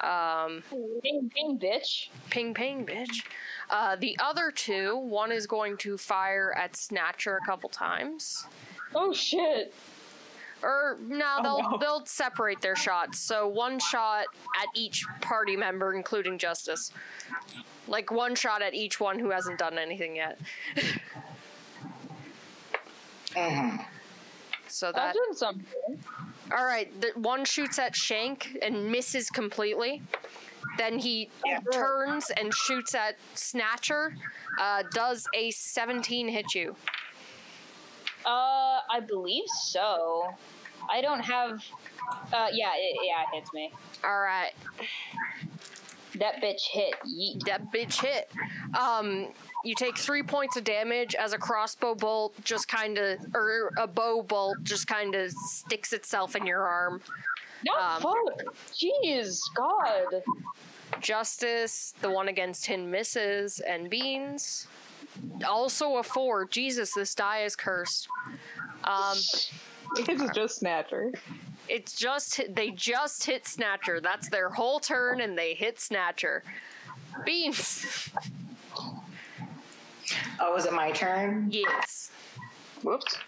Ping, ping, bitch. Ping, ping, bitch. The other two, one is going to fire at Snatcher a couple times. Oh, shit. Or, no, they'll separate their shots. So one shot at each party member, including Justice. Like, one shot at each one who hasn't done anything yet. So that... I've done something. All right, one shoots at Shank and misses completely. Then he turns and shoots at Snatcher. Does a 17 hit you? I believe so. I don't have... it hits me. All right. That bitch hit. Yeet. That bitch hit. You take 3 points of damage as a a bow bolt just kind of sticks itself in your arm. Fuck. Jeez, God. Justice, the one against him misses, and Beans. Also a 4. Jesus, this die is cursed. It's just Snatcher. They just hit Snatcher. That's their whole turn, and they hit Snatcher. Beans. Oh, is it my turn? Yes. Whoops.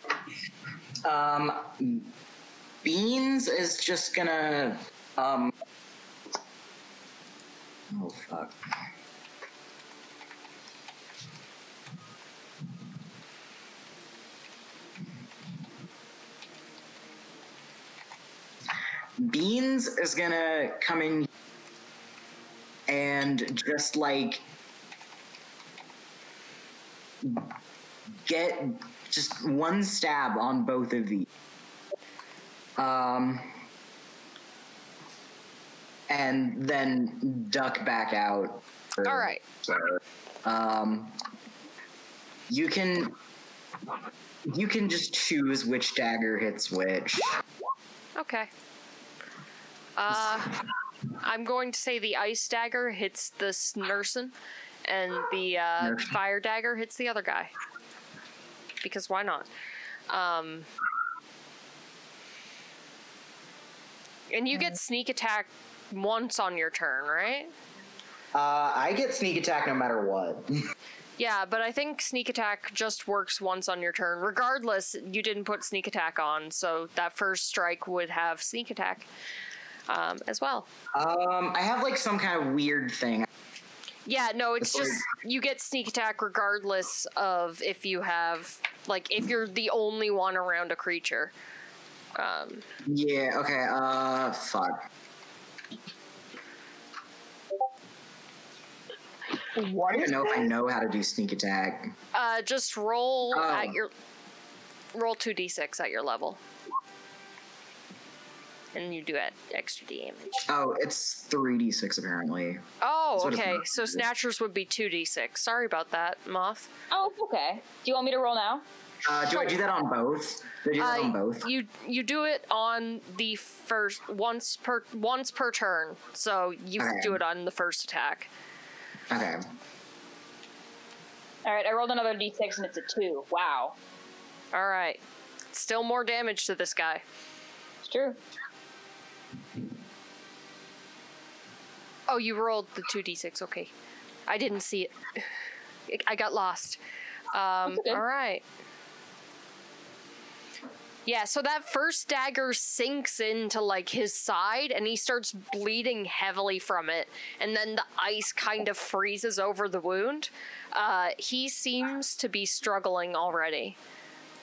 Beans is just gonna, oh, fuck. Beans is gonna come in and just, like, get just one stab on both of these. And then duck back out. All right. You can just choose which dagger hits which. Okay. I'm going to say the ice dagger hits the Snursen, and the fire dagger hits the other guy. Because why not? And you get sneak attack once on your turn, right? I get sneak attack no matter what. Yeah, but I think sneak attack just works once on your turn. Regardless, you didn't put sneak attack on, so that first strike would have sneak attack as well. I have like some kind of weird thing. Yeah, no, it's just you get sneak attack regardless of if you have, like, if you're the only one around a creature. Yeah, okay, fuck. What I don't know if I know how to do sneak attack. Just roll at your... Roll 2d6 at your level. And you do extra damage. Oh, it's 3d6 apparently. Oh, okay. So Snatchers would be 2d6. Sorry about that, Moth. Oh, okay. Do you want me to roll now? Do I do that on both? Do I do that on both? You do it on the first... Once per turn. So you do it on the first attack. Okay. All right, I rolled another d6 and it's a 2. Wow. All right. Still more damage to this guy. It's true. Oh, you rolled the 2d6. Okay. I didn't see it. I got lost. Okay. All right. Yeah, so that first dagger sinks into, like, his side, and he starts bleeding heavily from it. And then the ice kind of freezes over the wound. He seems to be struggling already.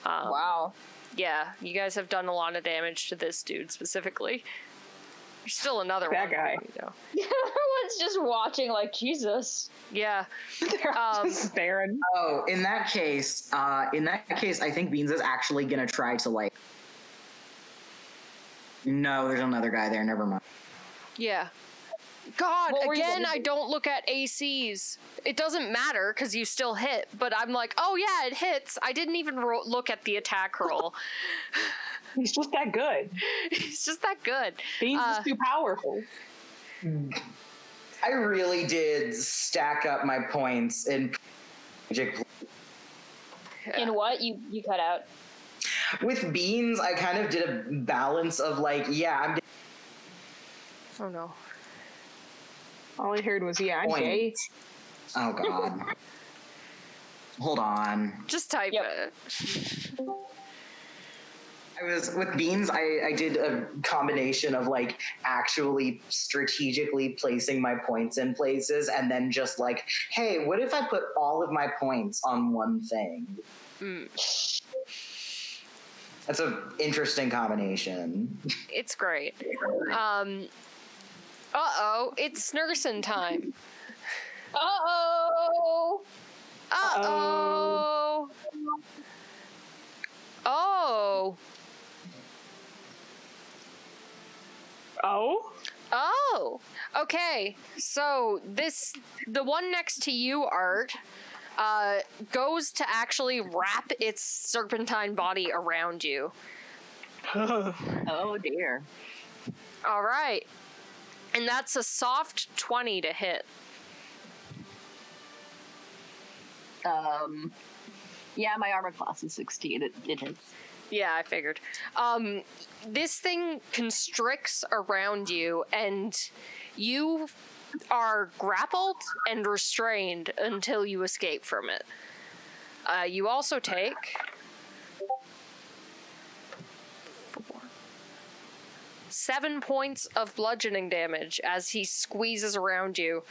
Wow. Yeah, you guys have done a lot of damage to this dude specifically. There's still another that one. That guy. You know. Yeah, everyone's just watching like, Jesus. Yeah. They're just staring. Oh, in that case, I think Beans is actually going to try to, like... No, there's another guy there. Never mind. Yeah. God, again, I don't look at ACs. It doesn't matter, because you still hit. But I'm like, oh, yeah, it hits. I didn't even look at the attack roll. He's just that good. He's just that good. Beans is too powerful. I really did stack up my points in Magic. In what? You cut out. With Beans, I kind of did a balance of like, yeah, I'm... Oh, no. All I heard was, yeah, I'm gay. Oh, God. Hold on. Just type it. I was with Beans. I did a combination of like actually strategically placing my points in places, and then just like, hey, what if I put all of my points on one thing? Mm. That's an interesting combination. It's great. It's Snurson time. Oh. Okay. So the one next to you, Art, goes to actually wrap its serpentine body around you. Oh dear. All right. And that's a soft 20 to hit. Yeah, my armor class is 16. It hits. Yeah, I figured. This thing constricts around you, and you are grappled and restrained until you escape from it. You also take 7 points of bludgeoning damage as he squeezes around you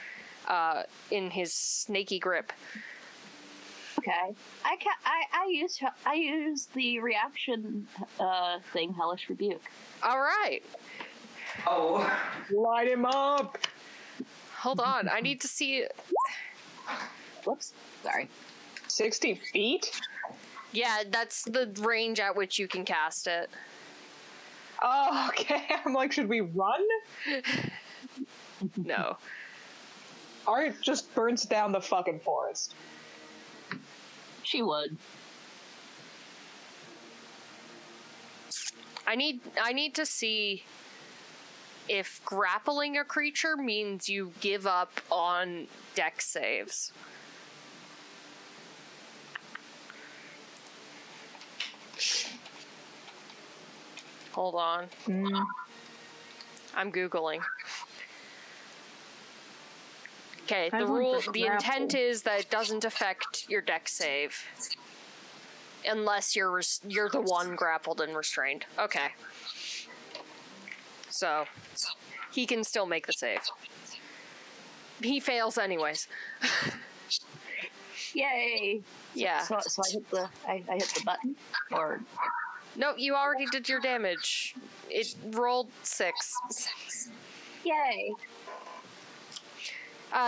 in his snaky grip. Okay, I use the reaction thing, Hellish Rebuke. All right. Oh, light him up. Hold on, I need to see it. Whoops, sorry. 60 feet? Yeah, that's the range at which you can cast it. Oh, okay. I'm like, should we run? No. Art just burns down the fucking forest. She would. I need to see if grappling a creature means you give up on dex saves. Hold on. I'm Googling. Okay, the rule, the intent is that it doesn't affect your dex save. Unless you're the one grappled and restrained. Okay. So, he can still make the save. He fails anyways. Yay! Yeah. So I hit the button? Or... No, you already did your damage. It rolled 6. Yay!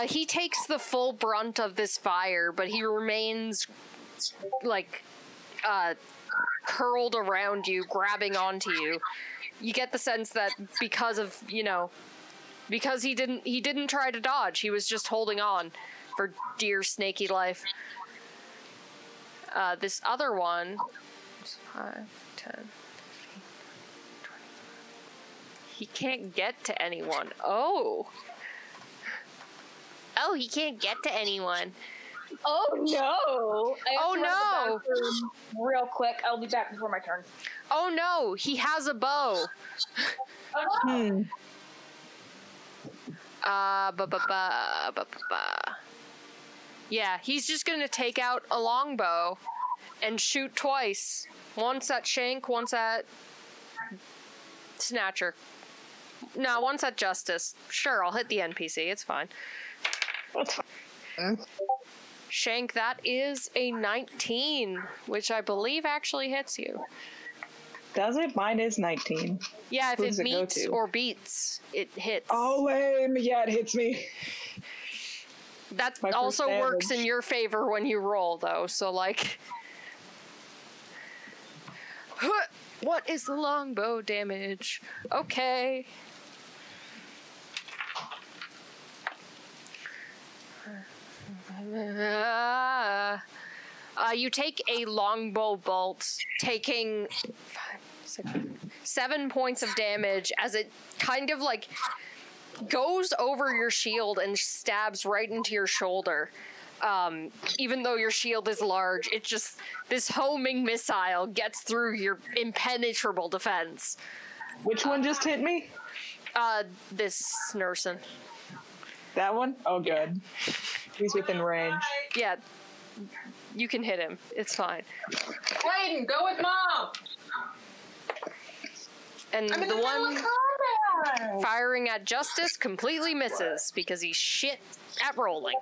He takes the full brunt of this fire, but he remains, like, curled around you, grabbing onto you. You get the sense that because of, you know, because he didn't try to dodge. He was just holding on for dear snaky life. This other one, 5, 10, 15, 20. He can't get to anyone. Oh, he can't get to anyone. Oh no! I have to go to the bathroom real quick. I'll be back before my turn. Oh no! He has a bow. Yeah, he's just gonna take out a longbow and shoot twice. Once at Shank, once at Snatcher. No, once at Justice. Sure, I'll hit the NPC. It's fine. That's fine. Shank, that is a 19, which I believe actually hits you. Does it? Mine is 19. Yeah, if it meets or beats, it hits. Oh, lame. Yeah, it hits me. That also works in your favor when you roll, though. So, like... What is the longbow damage? Okay. You take a longbow bolt, taking 7 points of damage as it kind of like goes over your shield and stabs right into your shoulder. Even though your shield is large, it just, this homing missile gets through your impenetrable defense. Which one just hit me? This Snurson. That one? Oh, good. He's within range. Yeah, you can hit him. It's fine. Clayton, go with Mom! And the one firing at Justice completely misses because he's shit at rolling.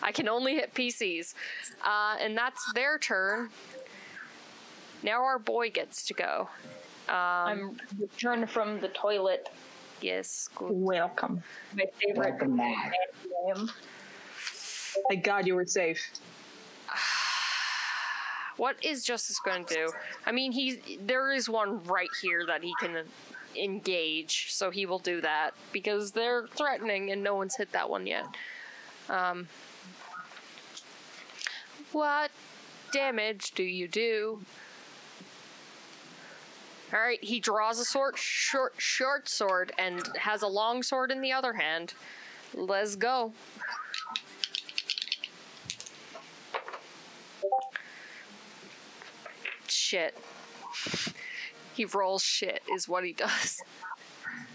I can only hit PCs. And that's their turn. Now our boy gets to go. I'm returned from the toilet. Yes, good. Welcome. My favorite. Welcome back. Thank God you were safe. What is Justice going to do? I mean, there is one right here that he can engage, so he will do that because they're threatening and no one's hit that one yet. What damage do you do? All right, he draws a short sword and has a long sword in the other hand. Let's go. Shit. He rolls shit is what he does.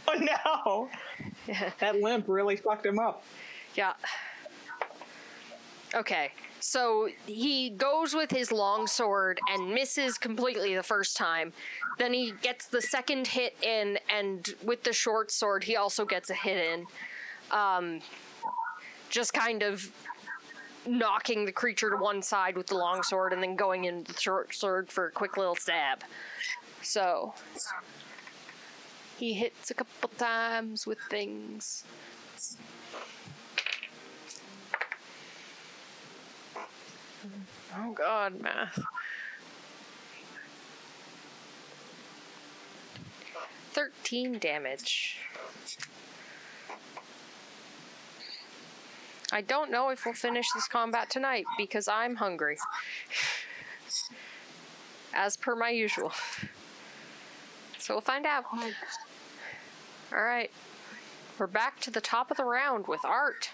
Oh, no. Yeah. That limp really fucked him up. Yeah. Okay. So he goes with his longsword and misses completely the first time. Then he gets the second hit in, and with the short sword, he also gets a hit in. Just kind of knocking the creature to one side with the longsword and then going in the short sword for a quick little stab. So he hits a couple times with things. Oh God, math. 13 damage. I don't know if we'll finish this combat tonight because I'm hungry. As per my usual. So we'll find out. All right. We're back to the top of the round with Art.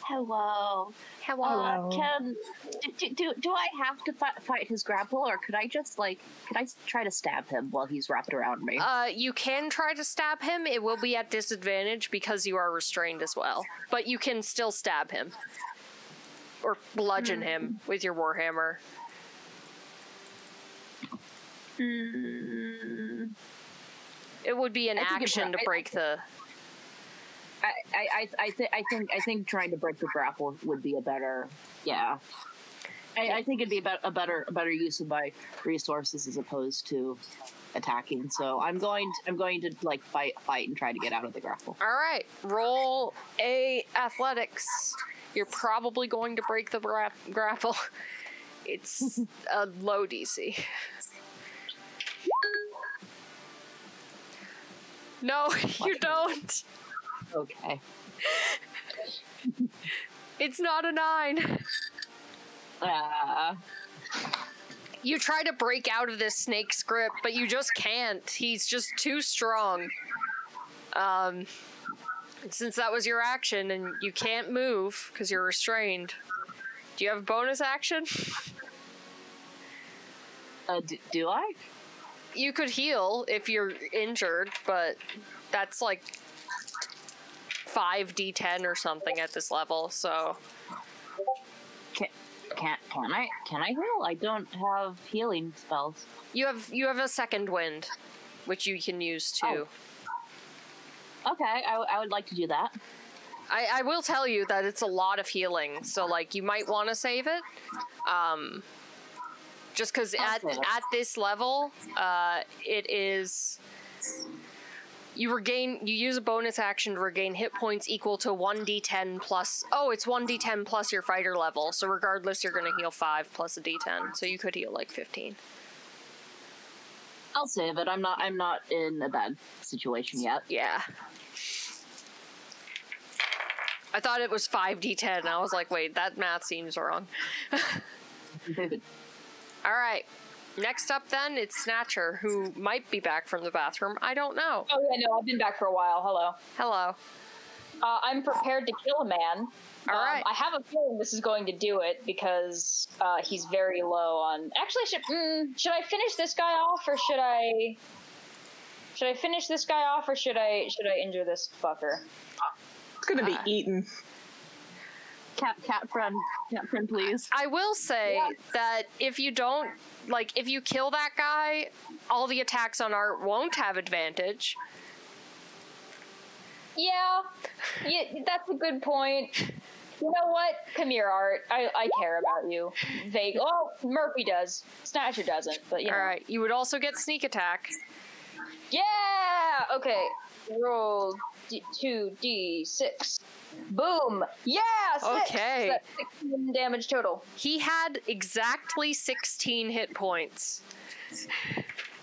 Hello. Hello. Do I have to fight his grapple, or could I just, like, could I try to stab him while he's wrapped around me? You can try to stab him. It will be at disadvantage because you are restrained as well. But you can still stab him. Or bludgeon him with your warhammer. Mm. It would be an action to break the... I think trying to break the grapple would be a better, yeah. I think it'd be a better use of my resources as opposed to attacking. So I'm going to like fight and try to get out of the grapple. All right, roll a athletics. You're probably going to break the grapple. It's a low DC. No, you don't. Okay. It's not a 9. You try to break out of this snake's grip, but you just can't. He's just too strong. Since that was your action and you can't move because you're restrained, do you have a bonus action? Do I? You could heal if you're injured, but that's like 5d10 or something at this level, so can I heal? I don't have healing spells. You have a second wind, which you can use too. Oh. Okay, I would like to do that. I will tell you that it's a lot of healing, so like you might want to save it, just because at this level, it is. You use a bonus action to regain hit points equal to 1d10 plus... Oh, it's 1d10 plus your fighter level. So regardless, you're going to heal 5 plus a d10. So you could heal, like, 15. I'll save it. I'm not in a bad situation yet. Yeah. I thought it was 5d10. I was like, wait, that math seems wrong. All right. Next up, then, it's Snatcher, who might be back from the bathroom. I don't know. Oh, yeah, no, I've been back for a while. Hello. I'm prepared to kill a man. All right. I have a feeling this is going to do it because he's very low on... Actually, should I finish this guy off, or should I... Should I injure this fucker? It's going to be eaten. Cat friend, please. I will say that if you don't... Like, if you kill that guy, all the attacks on Art won't have advantage. Yeah, that's a good point. You know what? Come here, Art. I care about you. Oh, Murphy does. Snatcher doesn't, but you know. All right, you would also get sneak attack. Yeah! Okay, roll 2d6. Boom! Yeah! 6! Okay. That's 16 damage total. He had exactly 16 hit points.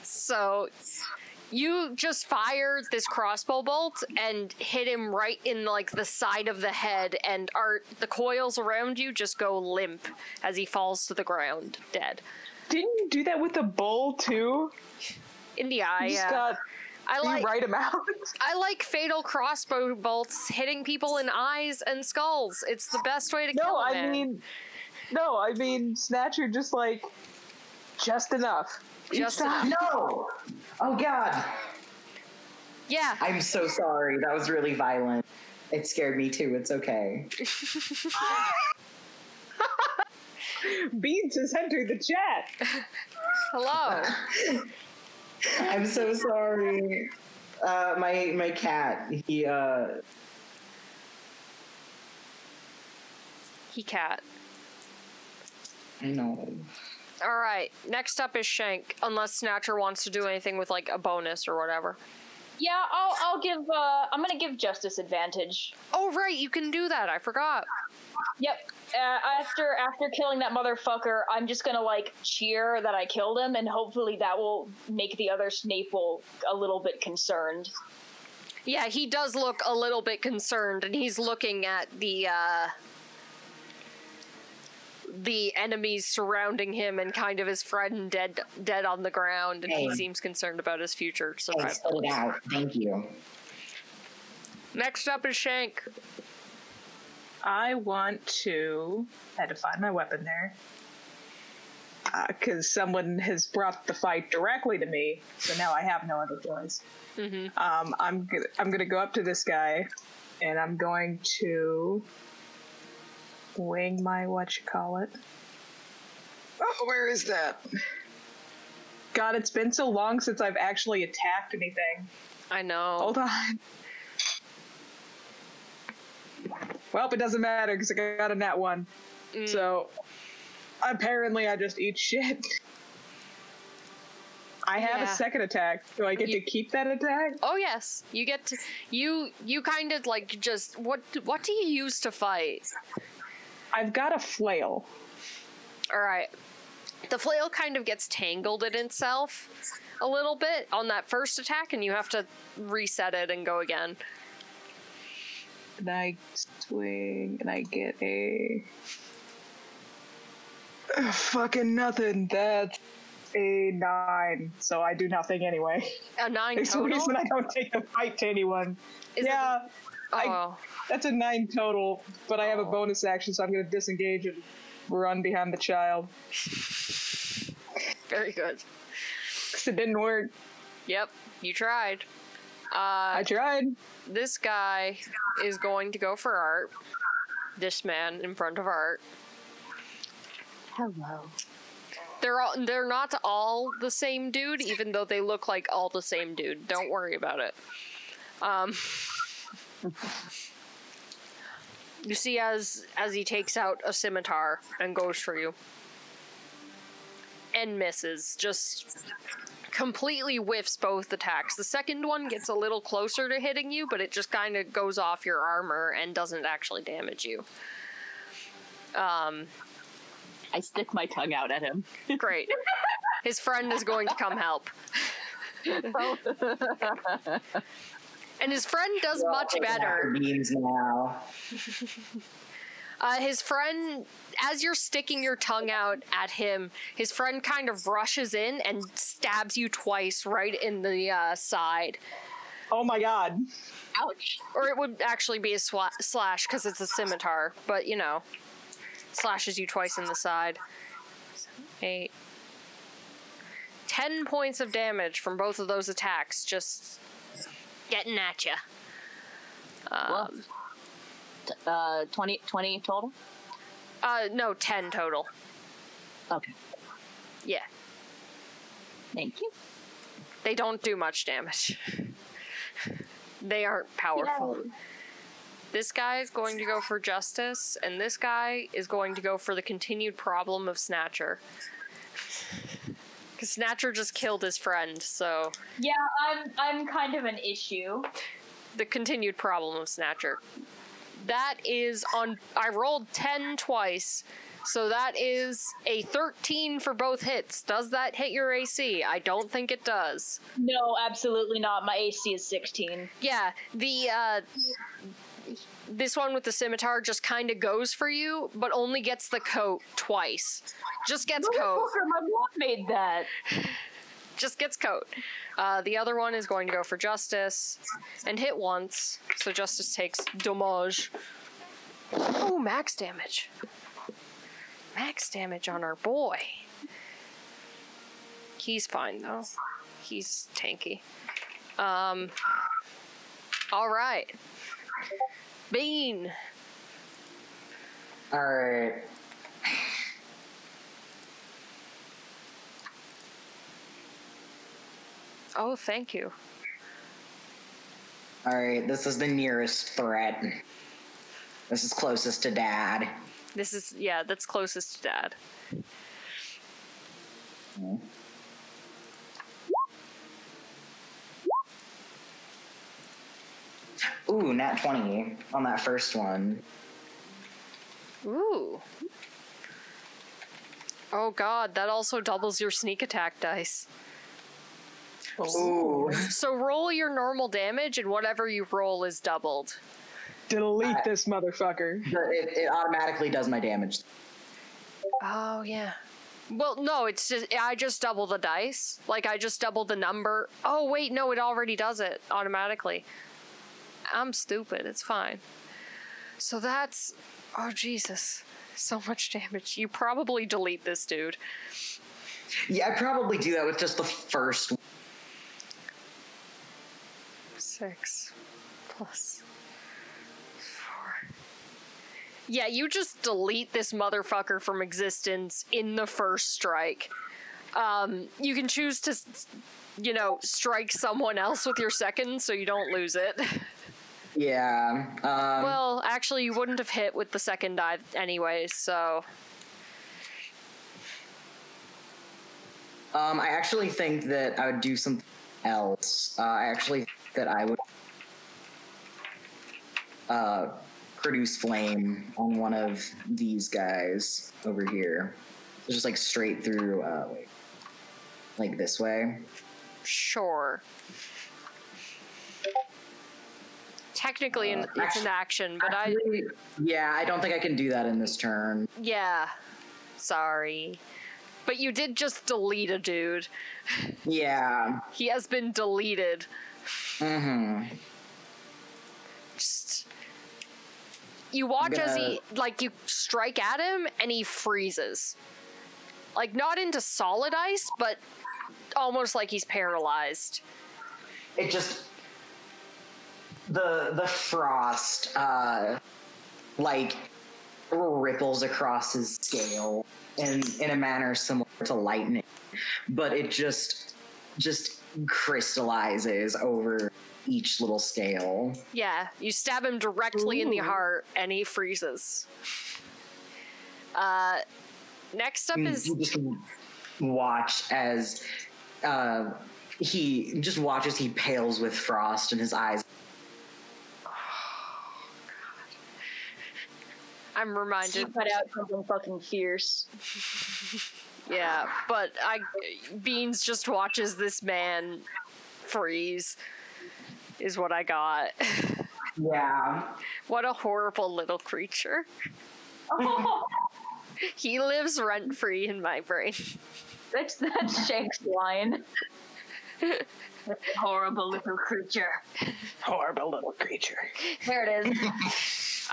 So, you just fired this crossbow bolt and hit him right in, like, the side of the head, and the coils around you just go limp as he falls to the ground, dead. Didn't you do that with a bowl, too? In the eye, you write them out. I like fatal crossbow bolts hitting people in eyes and skulls. It's the best way to kill a man. I mean, Snatcher just enough. Just enough. No! Oh, God. Yeah. I'm so sorry. That was really violent. It scared me, too. It's okay. Beans has entered the chat. Hello. I'm so sorry. My cat. He cat. I know. All right. Next up is Shank. Unless Snatcher wants to do anything with a bonus or whatever. Yeah, I'll give. I'm gonna give Justice advantage. Oh right, you can do that. I forgot. Yep. After killing that motherfucker, I'm just gonna cheer that I killed him, and hopefully that will make the other Snaple a little bit concerned. Yeah, he does look a little bit concerned, and he's looking at the enemies surrounding him and kind of his friend dead on the ground, and he seems concerned about his future survival. Sold out. Thank you. Next up is Shank. I want to... I had to find my weapon there. Because someone has brought the fight directly to me, so now I have no other choice. Mm-hmm. I'm going to go up to this guy, and I'm going to... wing my whatchamacallit. Oh, where is that? God, it's been so long since I've actually attacked anything. I know. Hold on. Well, it doesn't matter because I got a nat one. Mm. So apparently I just eat shit. I have a second attack. Do I get to keep that attack? Oh yes, you get to. You kind of like just what do you use to fight? I've got a flail. All right. The flail kind of gets tangled in itself a little bit on that first attack, and you have to reset it and go again. And I swing, and I get a... fucking nothing. That's a 9. So I do nothing anyway. A 9 total? There's a reason I don't take the fight to anyone. That's a 9 total, but I have a bonus action, so I'm going to disengage and run behind the child. Very good. Because it didn't work. Yep, you tried. I tried. This guy is going to go for Art. This man in front of Art. Hello. They're not all the same dude, even though they look like all the same dude. Don't worry about it. You see as he takes out a scimitar and goes for you. And misses. Just completely whiffs both attacks. The second one gets a little closer to hitting you, but it just kind of goes off your armor and doesn't actually damage you. I stick my tongue out at him. Great. His friend is going to come help. And his friend does much better. His friend, as you're sticking your tongue out at him, his friend kind of rushes in and stabs you twice right in the side. Oh my god. Ouch. Or it would actually be a slash because it's a scimitar, but you know, slashes you twice in the side. 10 points of damage from both of those attacks, just... getting at ya. 20 total? No, 10 total. Okay. Yeah. Thank you. They don't do much damage. They aren't powerful. Yeah. This guy is going to go for Justice, and this guy is going to go for the continued problem of Snatcher. Because Snatcher just killed his friend, so... yeah, I'm kind of an issue. The continued problem of Snatcher. That is on... I rolled 10 twice, so that is a 13 for both hits. Does that hit your AC? I don't think it does. No, absolutely not. My AC is 16. Yeah, the... this one with the scimitar just kind of goes for you, but only gets the coat twice. Just gets coat. My mom made that. Just gets coat. The other one is going to go for Justice and hit once, so Justice takes damage. Oh, max damage. Max damage on our boy. He's fine, though. He's tanky. All right. Bean. All right. Oh, thank you. All right, this is the nearest threat. This is closest to Dad. That's closest to Dad. Mm. Ooh, nat 20 on that first one. Ooh. Oh god, that also doubles your sneak attack dice. Ooh. So roll your normal damage and whatever you roll is doubled. Delete this motherfucker. It automatically does my damage. Oh, yeah. Well, no, it's just, I just double the dice. Like, I just double the number. Oh, wait, no, it already does it automatically. I'm stupid. It's fine. So that's... Oh, Jesus. So much damage. You probably delete this, dude. Yeah, I probably do that with just the first. 6 plus 4. Yeah, you just delete this motherfucker from existence in the first strike. You can choose to, you know, strike someone else with your second so you don't lose it. Yeah. Well, actually, you wouldn't have hit with the second die anyway, so... I actually think that I would do something else. I actually think that I would produce flame on one of these guys over here. Just, like, straight through, like, this way. Sure. Technically, it's an action, but yeah, I don't think I can do that in this turn. Yeah. Sorry. But you did just delete a dude. Yeah. He has been deleted. Mm-hmm. Just... You watch as he... Like, you strike at him, and he freezes. Like, not into solid ice, but almost like he's paralyzed. It just... The frost, like, ripples across his scale in a manner similar to lightning, but it just crystallizes over each little scale. Yeah, you stab him directly in the heart, and he freezes. Next up is... You just watch as he pales with frost, and his eyes... I'm reminded. You put out something fucking fierce. Yeah, but Beans just watches this man freeze, is what I got. Yeah. What a horrible little creature. Oh. He lives rent free in my brain. That's Shank's line. Horrible little creature. Horrible little creature. There it is.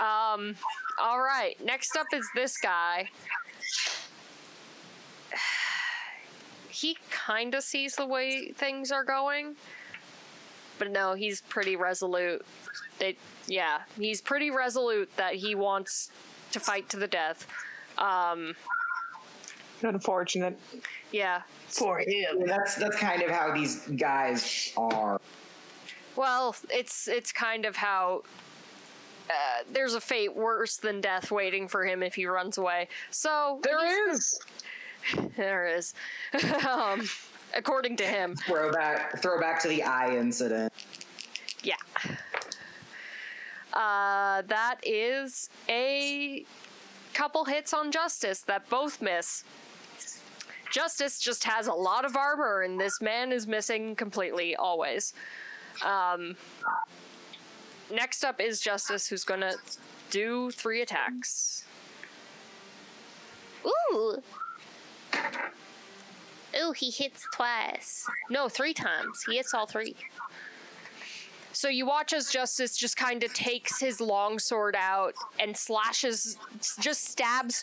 All right. Next up is this guy. He kind of sees the way things are going, but no, he's pretty resolute. He's pretty resolute that he wants to fight to the death. Unfortunate. Yeah. For him. That's kind of how these guys are. Well, it's kind of how there's a fate worse than death waiting for him if he runs away. So there is. According to him. Throwback to the eye incident. Yeah. That is a couple hits on Justice that both miss. Justice just has a lot of armor, and this man is missing completely, always. Next up is Justice, who's gonna do 3 attacks. Ooh! Ooh, he hits twice. No, 3 times. He hits all 3. So you watch as Justice just kind of takes his longsword out and stabs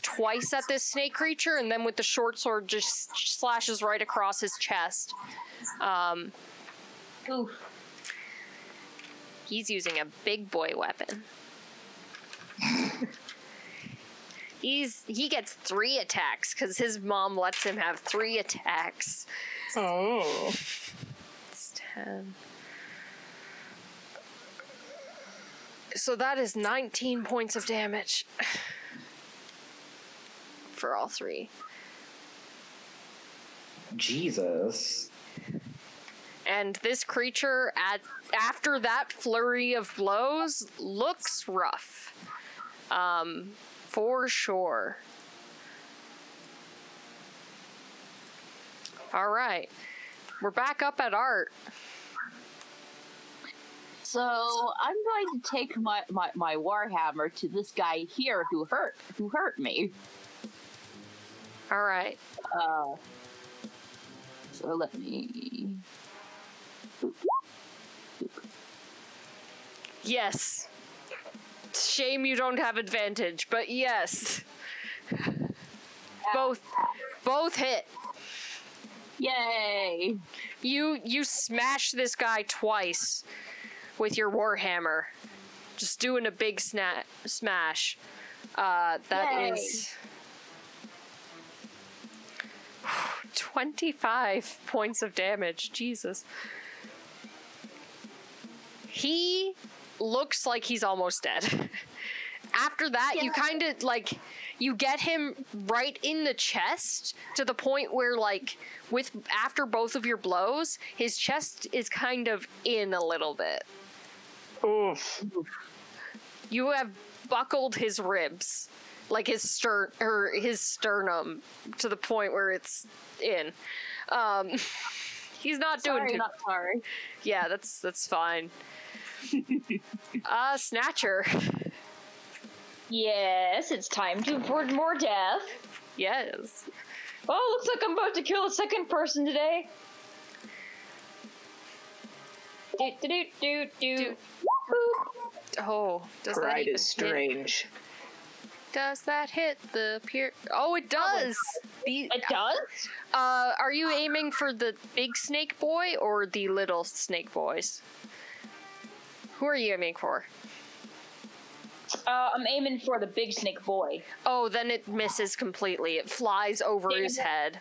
twice at this snake creature, and then with the short sword just slashes right across his chest. Oof. He's using a big boy weapon. He gets 3 attacks because his mom lets him have 3 attacks. Oh. It's 10... So that is 19 points of damage for all 3. Jesus. And this creature, after that flurry of blows, looks rough. For sure. All right. We're back up at Art. So I'm going to take my warhammer to this guy here who hurt me. All right. So let me... Yes. Shame you don't have advantage, but yes. Both hit. Yay. You smash this guy twice with your warhammer. Just doing a big smash. That is 25 points of damage. Jesus. He looks like he's almost dead. After that, you kind of, like, you get him right in the chest to the point where, like, after both of your blows, his chest is kind of in a little bit. Oof. You have buckled his ribs, like his sternum, to the point where it's in. He's not doing too not sorry. Yeah, that's fine. Snatcher. Yes, it's time to afford more death. Yes. Oh, looks like I'm about to kill a second person today. Doot, doot, doot, doot. Oh, does Pride that even is strange. Hit? Does that hit the pier? Oh, it does! It does? Are you aiming for the big snake boy or the little snake boys? Who are you aiming for? I'm aiming for the big snake boy. Oh, then it misses completely. It flies over his head.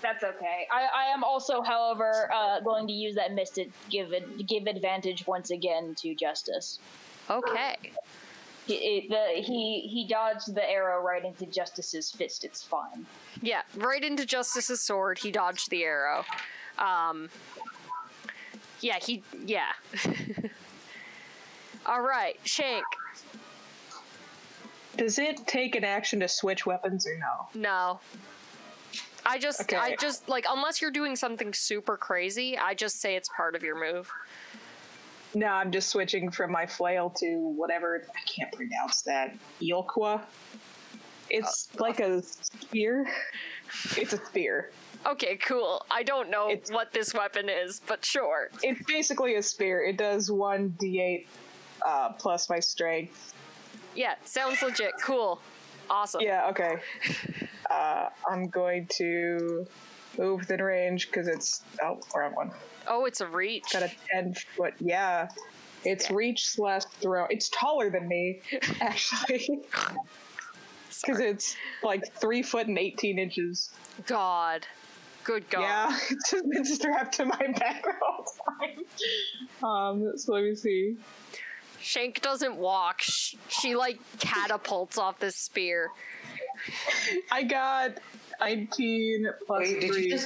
That's okay. I am also, however, going to use that mist to give advantage once again to Justice. Okay. He dodged the arrow right into Justice's fist. It's fine. Yeah, right into Justice's sword. He dodged the arrow. Yeah. All right, Shank. Does it take an action to switch weapons or no? No. I just like, unless you're doing something super crazy, I just say it's part of your move. No, I'm just switching from my flail to whatever. I can't pronounce that. Ilkwa. It's like a spear. It's a spear. Okay, cool. I don't know what this weapon is, but sure. It's basically a spear. It does 1d8 plus my strength. Yeah, sounds legit. Cool. Awesome. Yeah, okay. I'm going to move within range because it's... Oh, wrong one. Oh, it's a reach. Got a 10-foot. Yeah. It's reach / throw. It's taller than me, actually. Because it's like 3 foot and 18 inches. God. Good God. Yeah, it's just been strapped to my back the whole time. So let me see. Shank doesn't walk. She like catapults off this spear. I got 19 plus 3.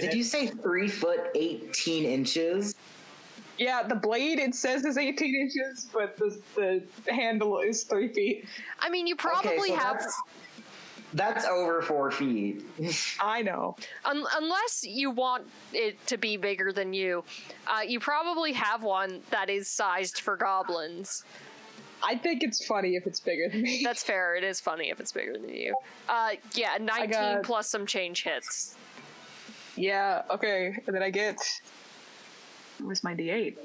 Did you say 3 foot 18 inches? Yeah, the blade, it says is 18 inches, but the handle is 3 feet. I mean, you probably have... That's over 4 feet. I know. Unless you want it to be bigger than you. You probably have one that is sized for goblins. I think it's funny if it's bigger than me. That's fair. It is funny if it's bigger than you. 19 plus some change hits. Yeah, okay. And then I get... Where's my D8?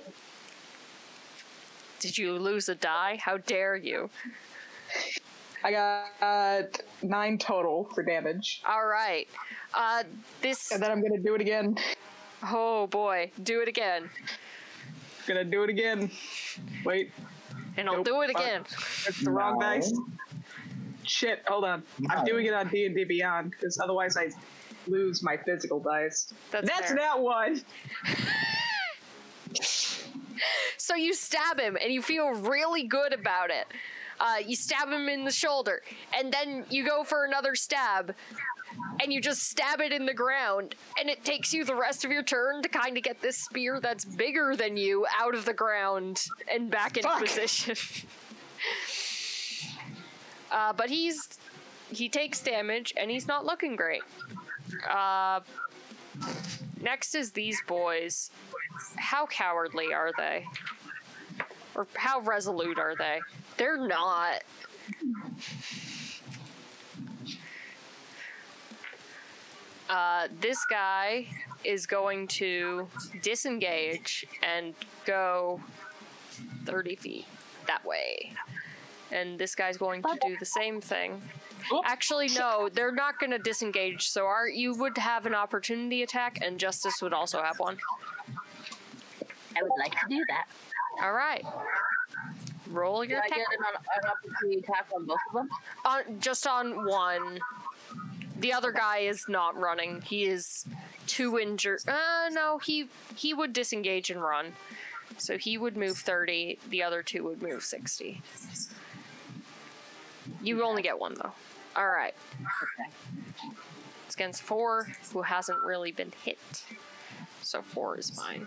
Did you lose a die? How dare you? I got 9 total for damage. All right. And then I'm going to do it again. Oh, boy. Do it again. Going to do it again. Wait. And I'll do it again. That's the wrong dice. Shit, hold on. No. I'm doing it on D&D Beyond, because otherwise I lose my physical dice. That's that one! So you stab him, and you feel really good about it. You stab him in the shoulder, and then you go for another stab, and you just stab it in the ground, and it takes you the rest of your turn to kind of get this spear that's bigger than you out of the ground and back into position. But he takes damage, and he's not looking great. Next is these boys. How cowardly are they? Or how resolute are they? They're not. This guy is going to disengage and go 30 feet that way. And this guy's going to do the same thing. Oops. Actually, no, they're not going to disengage. So Art, you would have an opportunity attack, and Justice would also have one. I would like to do that. All right. Roll your attack. Did I get an opportunity attack on both of them? Just on one. The other guy is not running. He is too injured. No, he would disengage and run. So he would move 30. The other two would move 60. You only get one, though. All right. Okay. It's against 4, who hasn't really been hit. So 4 is fine.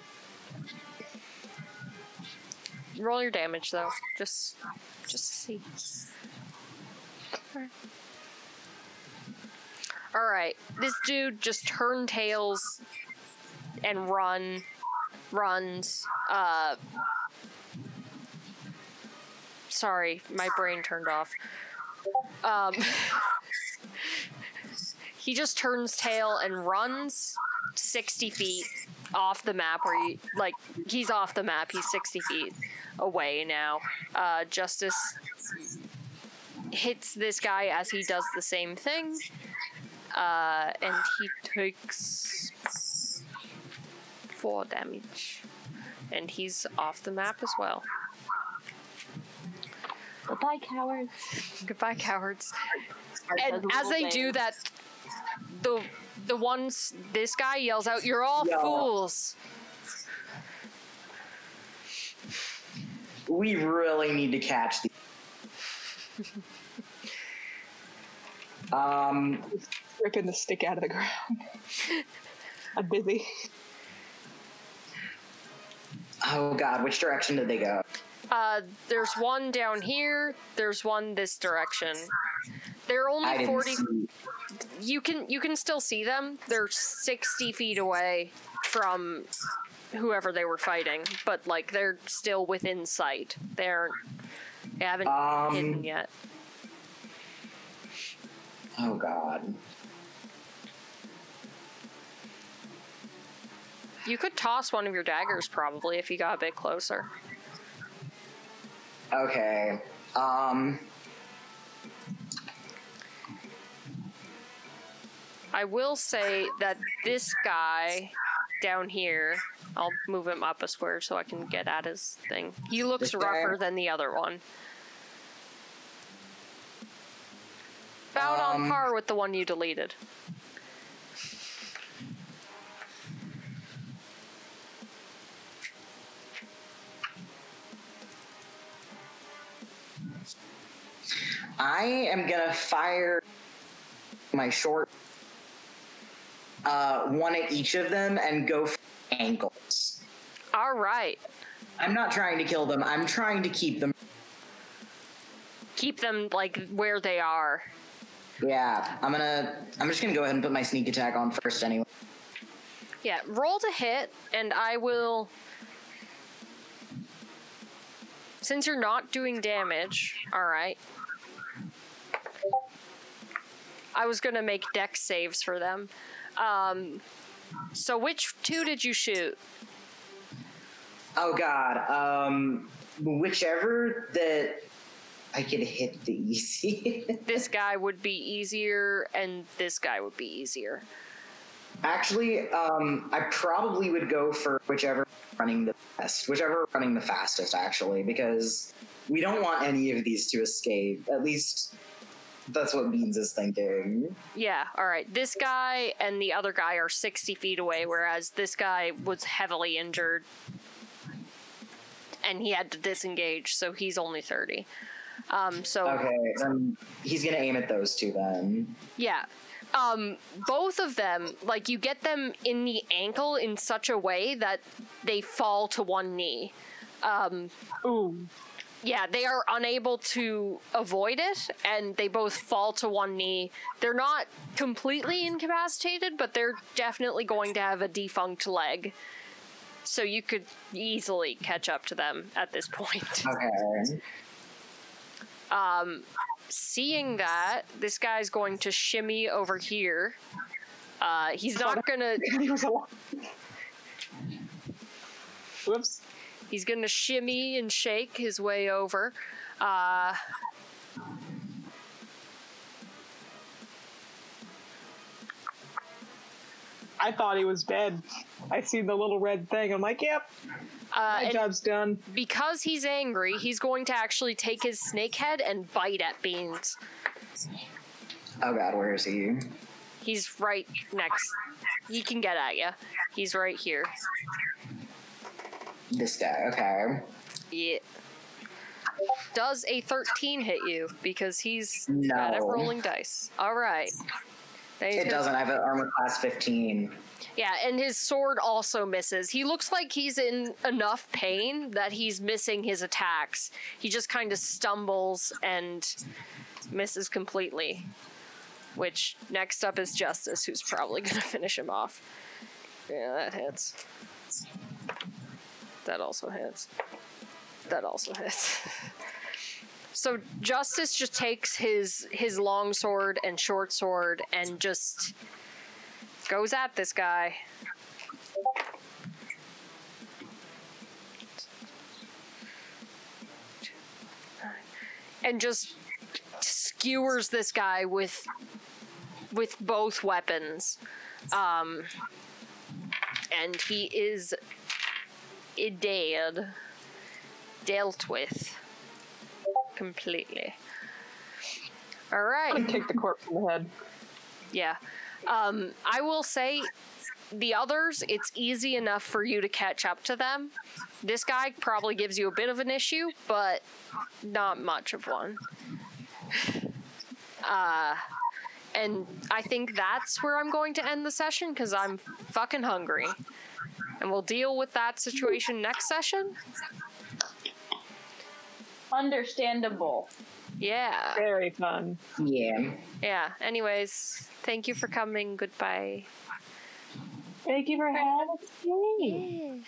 Roll your damage, though. Just to see. All right. This dude just turned tails and runs. Sorry, my brain turned off. He just turns tail and runs 60 feet off the map, where he's off the map. He's 60 feet away now. Justice hits this guy as he does the same thing, and he takes 4 damage, and he's off the map as well. Goodbye, cowards. Goodbye, cowards. And as they do that, the ones, this guy yells out, "You're all fools." We really need to catch these. Ripping the stick out of the ground. I'm busy. Oh God, which direction did they go? There's one down here. There's one this direction. They're only 40. You can still see them. They're 60 feet away from whoever they were fighting, but they're still within sight. They haven't hidden yet. Oh God. You could toss one of your daggers probably if you got a bit closer. Okay. I will say that this guy down here, I'll move him up a square so I can get at his thing. He looks rougher than the other one. About on par with the one you deleted. I am gonna fire my short one at each of them and go for ankles. All right. I'm not trying to kill them. I'm trying to keep them. Keep them where they are. Yeah, I'm just gonna go ahead and put my sneak attack on first anyway. Yeah, roll to hit, and I will. Since you're not doing damage, all right. I was gonna make dex saves for them. So which two did you shoot? Oh God. Whichever that I could hit the easiest. This guy would be easier, and this guy would be easier. Actually, I probably would go for whichever running the fastest, actually, because we don't want any of these to escape. At least that's what Beans is thinking. Yeah, all right. This guy and the other guy are 60 feet away, whereas this guy was heavily injured, and he had to disengage, so he's only 30. Okay, he's going to aim at those two then. Yeah. Both of them, you get them in the ankle in such a way that they fall to one knee. Ooh. Yeah, they are unable to avoid it, and they both fall to one knee. They're not completely incapacitated, but they're definitely going to have a defunct leg. So you could easily catch up to them at this point. Okay. Seeing that, this guy's going to shimmy over here He's not gonna... Whoops. He's gonna shimmy and shake his way over. I thought he was dead. I see the little red thing. I'm like, yep, my job's done. Because he's angry, he's going to actually take his snake head and bite at Beans. Oh God, where is he? He's right next. He can get at you. He's right here. This guy, okay. Yeah. Does a 13 hit you? Because he's bad at rolling dice. All right. It doesn't. I have an armor class 15. Yeah, and his sword also misses. He looks like he's in enough pain that he's missing his attacks. He just kind of stumbles and misses completely. Which, next up is Justice, who's probably going to finish him off. Yeah, that hits. That also hits. That also hits. So Justice just takes his long sword and short sword and just goes at this guy. And just skewers this guy with both weapons. And he is dead. Dealt with. Completely. All right. I'm gonna take the corpse from the head. Yeah. I will say the others, it's easy enough for you to catch up to them. This guy probably gives you a bit of an issue, but not much of one. And I think that's where I'm going to end the session because I'm fucking hungry. And we'll deal with that situation next session. Understandable. Yeah. Very fun. Yeah. Yeah. Anyways, thank you for coming. Goodbye. Thank you for having me. Yeah.